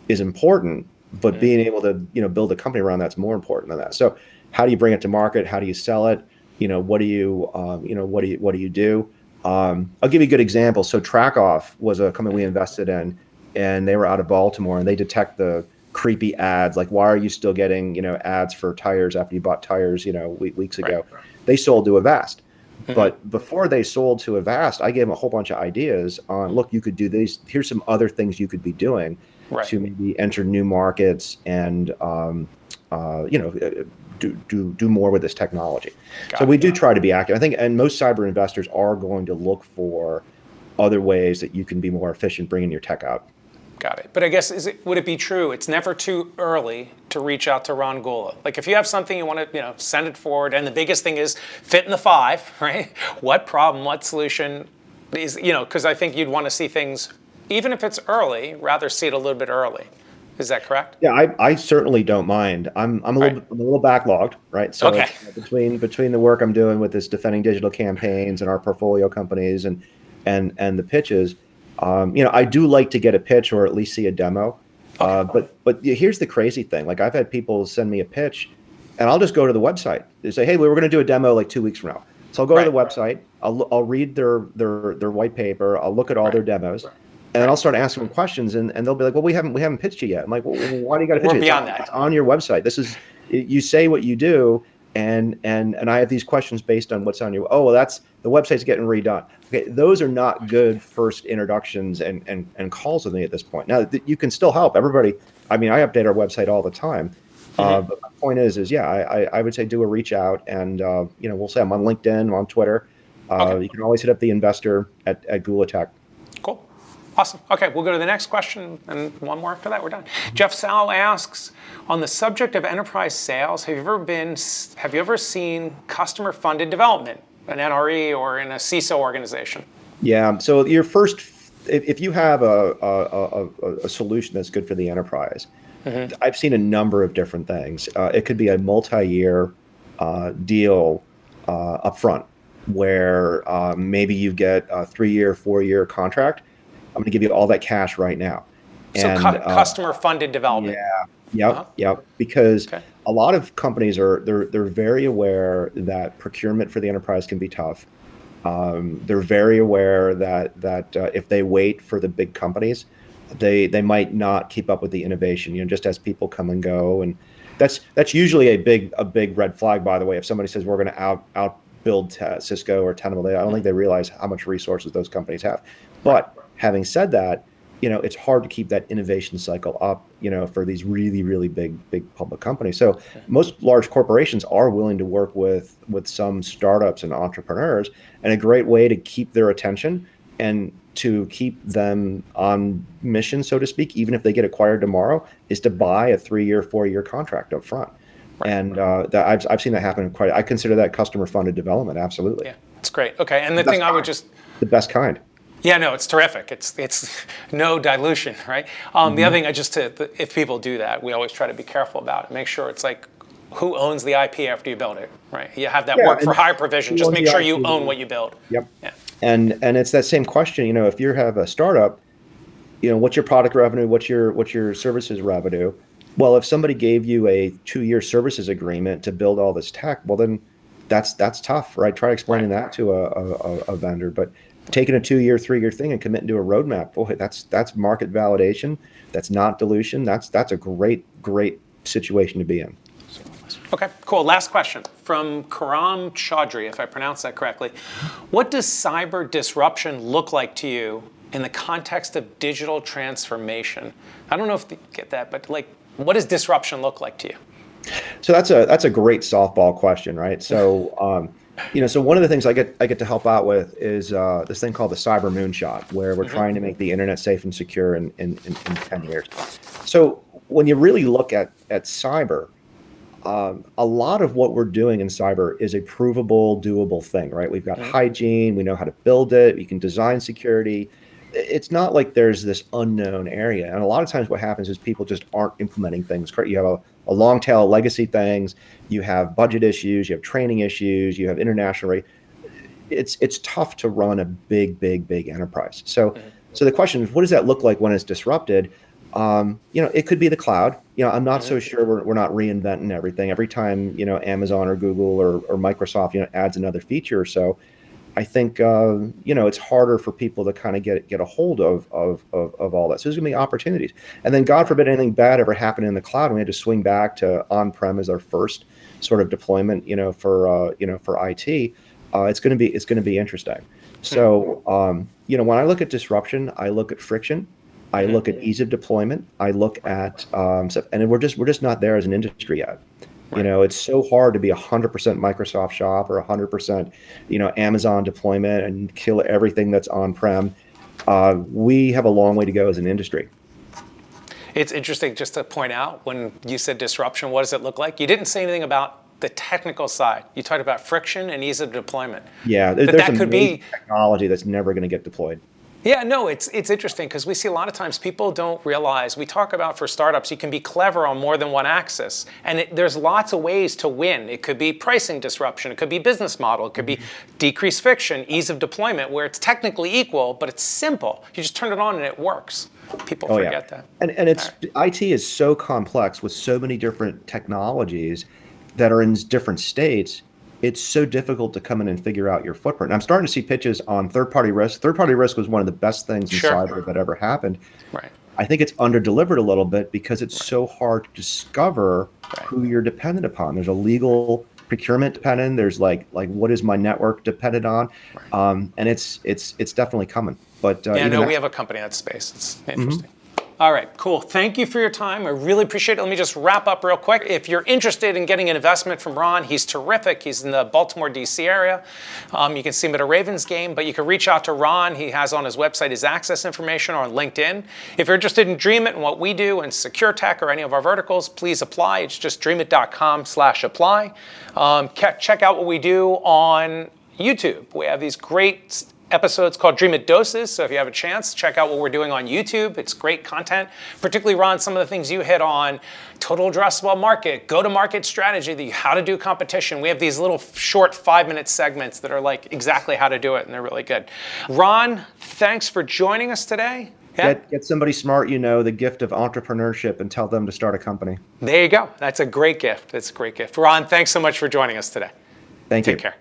is important, but being able to, you know, build a company around that's more important than that. So how do you bring it to market? How do you sell it? You know, what do you um, you know, what do you what do you do? Um, I'll give you a good example. So Trackoff was a company we invested in. And they were out of Baltimore, and they detect the creepy ads. Like, why are you still getting, you know, ads for tires after you bought tires, you know, weeks ago? Right. They sold to Avast. Mm-hmm. But before they sold to Avast, I gave them a whole bunch of ideas on, look, you could do these. Here's some other things you could be doing right. to maybe enter new markets and, um, uh, you know, do, do, do more with this technology. Got so we do that. Try to be active. I think, and most cyber investors are going to look for other ways that you can be more efficient bringing your tech out. Got it. But I guess, is it, would it be true? It's never too early to reach out to Ron Gula. Like, if you have something you want to, you know, send it forward. And the biggest thing is fit in the five, right? What problem, what solution is, you know, because I think you'd want to see things, even if it's early, rather see it a little bit early. Is that correct? Yeah, I, I certainly don't mind. I'm I'm a little right. I'm a little backlogged, right? So okay. it's, you know, between between the work I'm doing with this Defending Digital Campaigns and our portfolio companies and and and the pitches. Um, you know, I do like to get a pitch or at least see a demo, uh, but but here's the crazy thing. Like, I've had people send me a pitch and I'll just go to the website. They say, hey, we were going to do a demo like two weeks from now. So I'll go right, to the website. Right. I'll I'll read their their their white paper. I'll look at all right, their demos right, and right. I'll start asking them questions. And, and they'll be like, well, we haven't we haven't pitched you yet. I'm like, well, why do you got to pitch it? It's beyond on, that. It's on your website. This is you say what you do. And and and I have these questions based on what's on your. Oh, well, that's the website's getting redone. Okay, those are not good first introductions and and and calls with me at this point. Now th- you can still help everybody. I mean, I update our website all the time. Uh, mm-hmm. But my point is, is yeah, I, I I would say do a reach out, and uh, you know, we'll say I'm on LinkedIn, I'm on Twitter. Uh, okay. You can always hit up the investor at at Gula Tech. Cool, awesome. Okay, we'll go to the next question, and one more after that, we're done. Mm-hmm. Jeff Sal asks. On the subject of enterprise sales, have you ever been? Have you ever seen customer-funded development, an N R E or in a C I S O organization? Yeah. So your first, if you have a a, a, a solution that's good for the enterprise, mm-hmm. I've seen a number of different things. Uh, it could be a multi-year uh, deal uh, upfront, where uh, maybe you get a three-year, four-year contract. I'm going to give you all that cash right now. So and, cu- customer-funded uh, development. Yeah. Yep, uh-huh. yep. Because okay. a lot of companies are they're they're very aware that procurement for the enterprise can be tough. Um, they're very aware that that uh, if they wait for the big companies, they they might not keep up with the innovation. You know, just as people come and go, and that's that's usually a big a big red flag. By the way, if somebody says we're going to out out build t- Cisco or Tenable, I don't think they realize how much resources those companies have. But having said that. You know, it's hard to keep that innovation cycle up, you know, for these really, really big, big public companies. So okay. most large corporations are willing to work with with some startups and entrepreneurs, and a great way to keep their attention and to keep them on mission, so to speak, even if they get acquired tomorrow, is to buy a three-year, four-year contract up front. Right. And uh, that, I've I've seen that happen quite. I consider that customer-funded development, absolutely. Yeah, that's great. Okay, and the that's thing fine. I would just. the best kind. Yeah, no, it's terrific. It's it's no dilution, right? Um, mm-hmm. The other thing, I just to, if people do that, we always try to be careful about it. Make sure it's like, who owns the I P after you build it, right? You have that yeah, work for hire provision. Just make sure you own what you build. Yep. Yeah. And and it's that same question. You know, if you have a startup, you know, what's your product revenue? What's your what's your services revenue? Well, if somebody gave you a two-year services agreement to build all this tech, well, then that's that's tough, right? Try explaining that to a, a, a vendor. But taking a two-year, three-year thing and committing to a roadmap, boy, that's that's market validation. That's not dilution. That's that's a great, great situation to be in. Okay, cool. Last question from Karam Chaudhry, if I pronounce that correctly. What does cyber disruption look like to you in the context of digital transformation? I don't know if you get that, but like, what does disruption look like to you? So that's a that's a great softball question, right? So, um, you know, so one of the things I get I get to help out with is uh, this thing called the Cyber Moonshot, where we're mm-hmm. trying to make the internet safe and secure in, in, in, in ten years. So when you really look at at cyber, Um, a lot of what we're doing in cyber is a provable, doable thing, right? We've got mm-hmm. hygiene, we know how to build it, we can design security. It's not like there's this unknown area. And a lot of times what happens is people just aren't implementing things. You have a, a long tail of legacy things, you have budget issues, you have training issues, you have international rate. It's, it's tough to run a big, big, big enterprise. So, mm-hmm. so the question is, what does that look like when it's disrupted? Um, you know, it could be the cloud. You know, I'm not so sure we're, we're not reinventing everything. Every time, you know, Amazon or Google or, or Microsoft, you know, adds another feature or so, I think, uh, you know, it's harder for people to kind of get get a hold of, of, of, of all that. So there's going to be opportunities. And then God forbid anything bad ever happened in the cloud, and we had to swing back to on-prem as our first sort of deployment, you know, for, uh, you know, for I T. Uh, it's going to be, it's going to be interesting. So, um, you know, when I look at disruption, I look at friction. I look at ease of deployment. I look at um, stuff, and we're just we're just not there as an industry yet. Right. You know, it's so hard to be a hundred percent Microsoft shop or a hundred percent, you know, Amazon deployment and kill everything that's on prem. Uh, we have a long way to go as an industry. It's interesting just to point out when you said disruption. What does it look like? You didn't say anything about the technical side. You talked about friction and ease of deployment. Yeah, there, but there's that could be technology that's never going to get deployed. Yeah, no, it's it's interesting because we see a lot of times people don't realize, we talk about for startups, you can be clever on more than one axis. And it, there's lots of ways to win. It could be pricing disruption. It could be business model. It could be decreased friction, ease of deployment, where it's technically equal, but it's simple. You just turn it on and it works. People oh, forget yeah. that. And, and it's right. I T is so complex with so many different technologies that are in different states. It's so difficult to come in and figure out your footprint. And I'm starting to see pitches on third-party risk. Third-party risk was one of the best things in sure. cyber that ever happened. Right. I think it's under-delivered a little bit because it's right. so hard to discover right. who you're dependent upon. There's a legal procurement dependent. There's like, like what is my network dependent on? Right. Um, and it's it's it's definitely coming. But uh, yeah, no, that- we have a company in that space. It's interesting. Mm-hmm. All right, cool. Thank you for your time. I really appreciate it. Let me just wrap up real quick. If you're interested in getting an investment from Ron, he's terrific. He's in the Baltimore, D C area. Um, you can see him at a Ravens game, but you can reach out to Ron. He has on his website his access information or on LinkedIn. If you're interested in Dream It and what we do and secure tech or any of our verticals, please apply. It's just dreamit.com slash apply. Um, check out what we do on YouTube. We have these great episodes called Dream It Doses, so if you have a chance, check out what we're doing on YouTube. It's great content, particularly, Ron, some of the things you hit on, total addressable market, go-to-market strategy, the how to do competition. We have these little short five-minute segments that are like exactly how to do it, and they're really good. Ron, thanks for joining us today. Yeah. Get, get somebody smart, you know, the gift of entrepreneurship and tell them to start a company. There you go. That's a great gift. That's a great gift. Ron, thanks so much for joining us today. Thank you. Take care.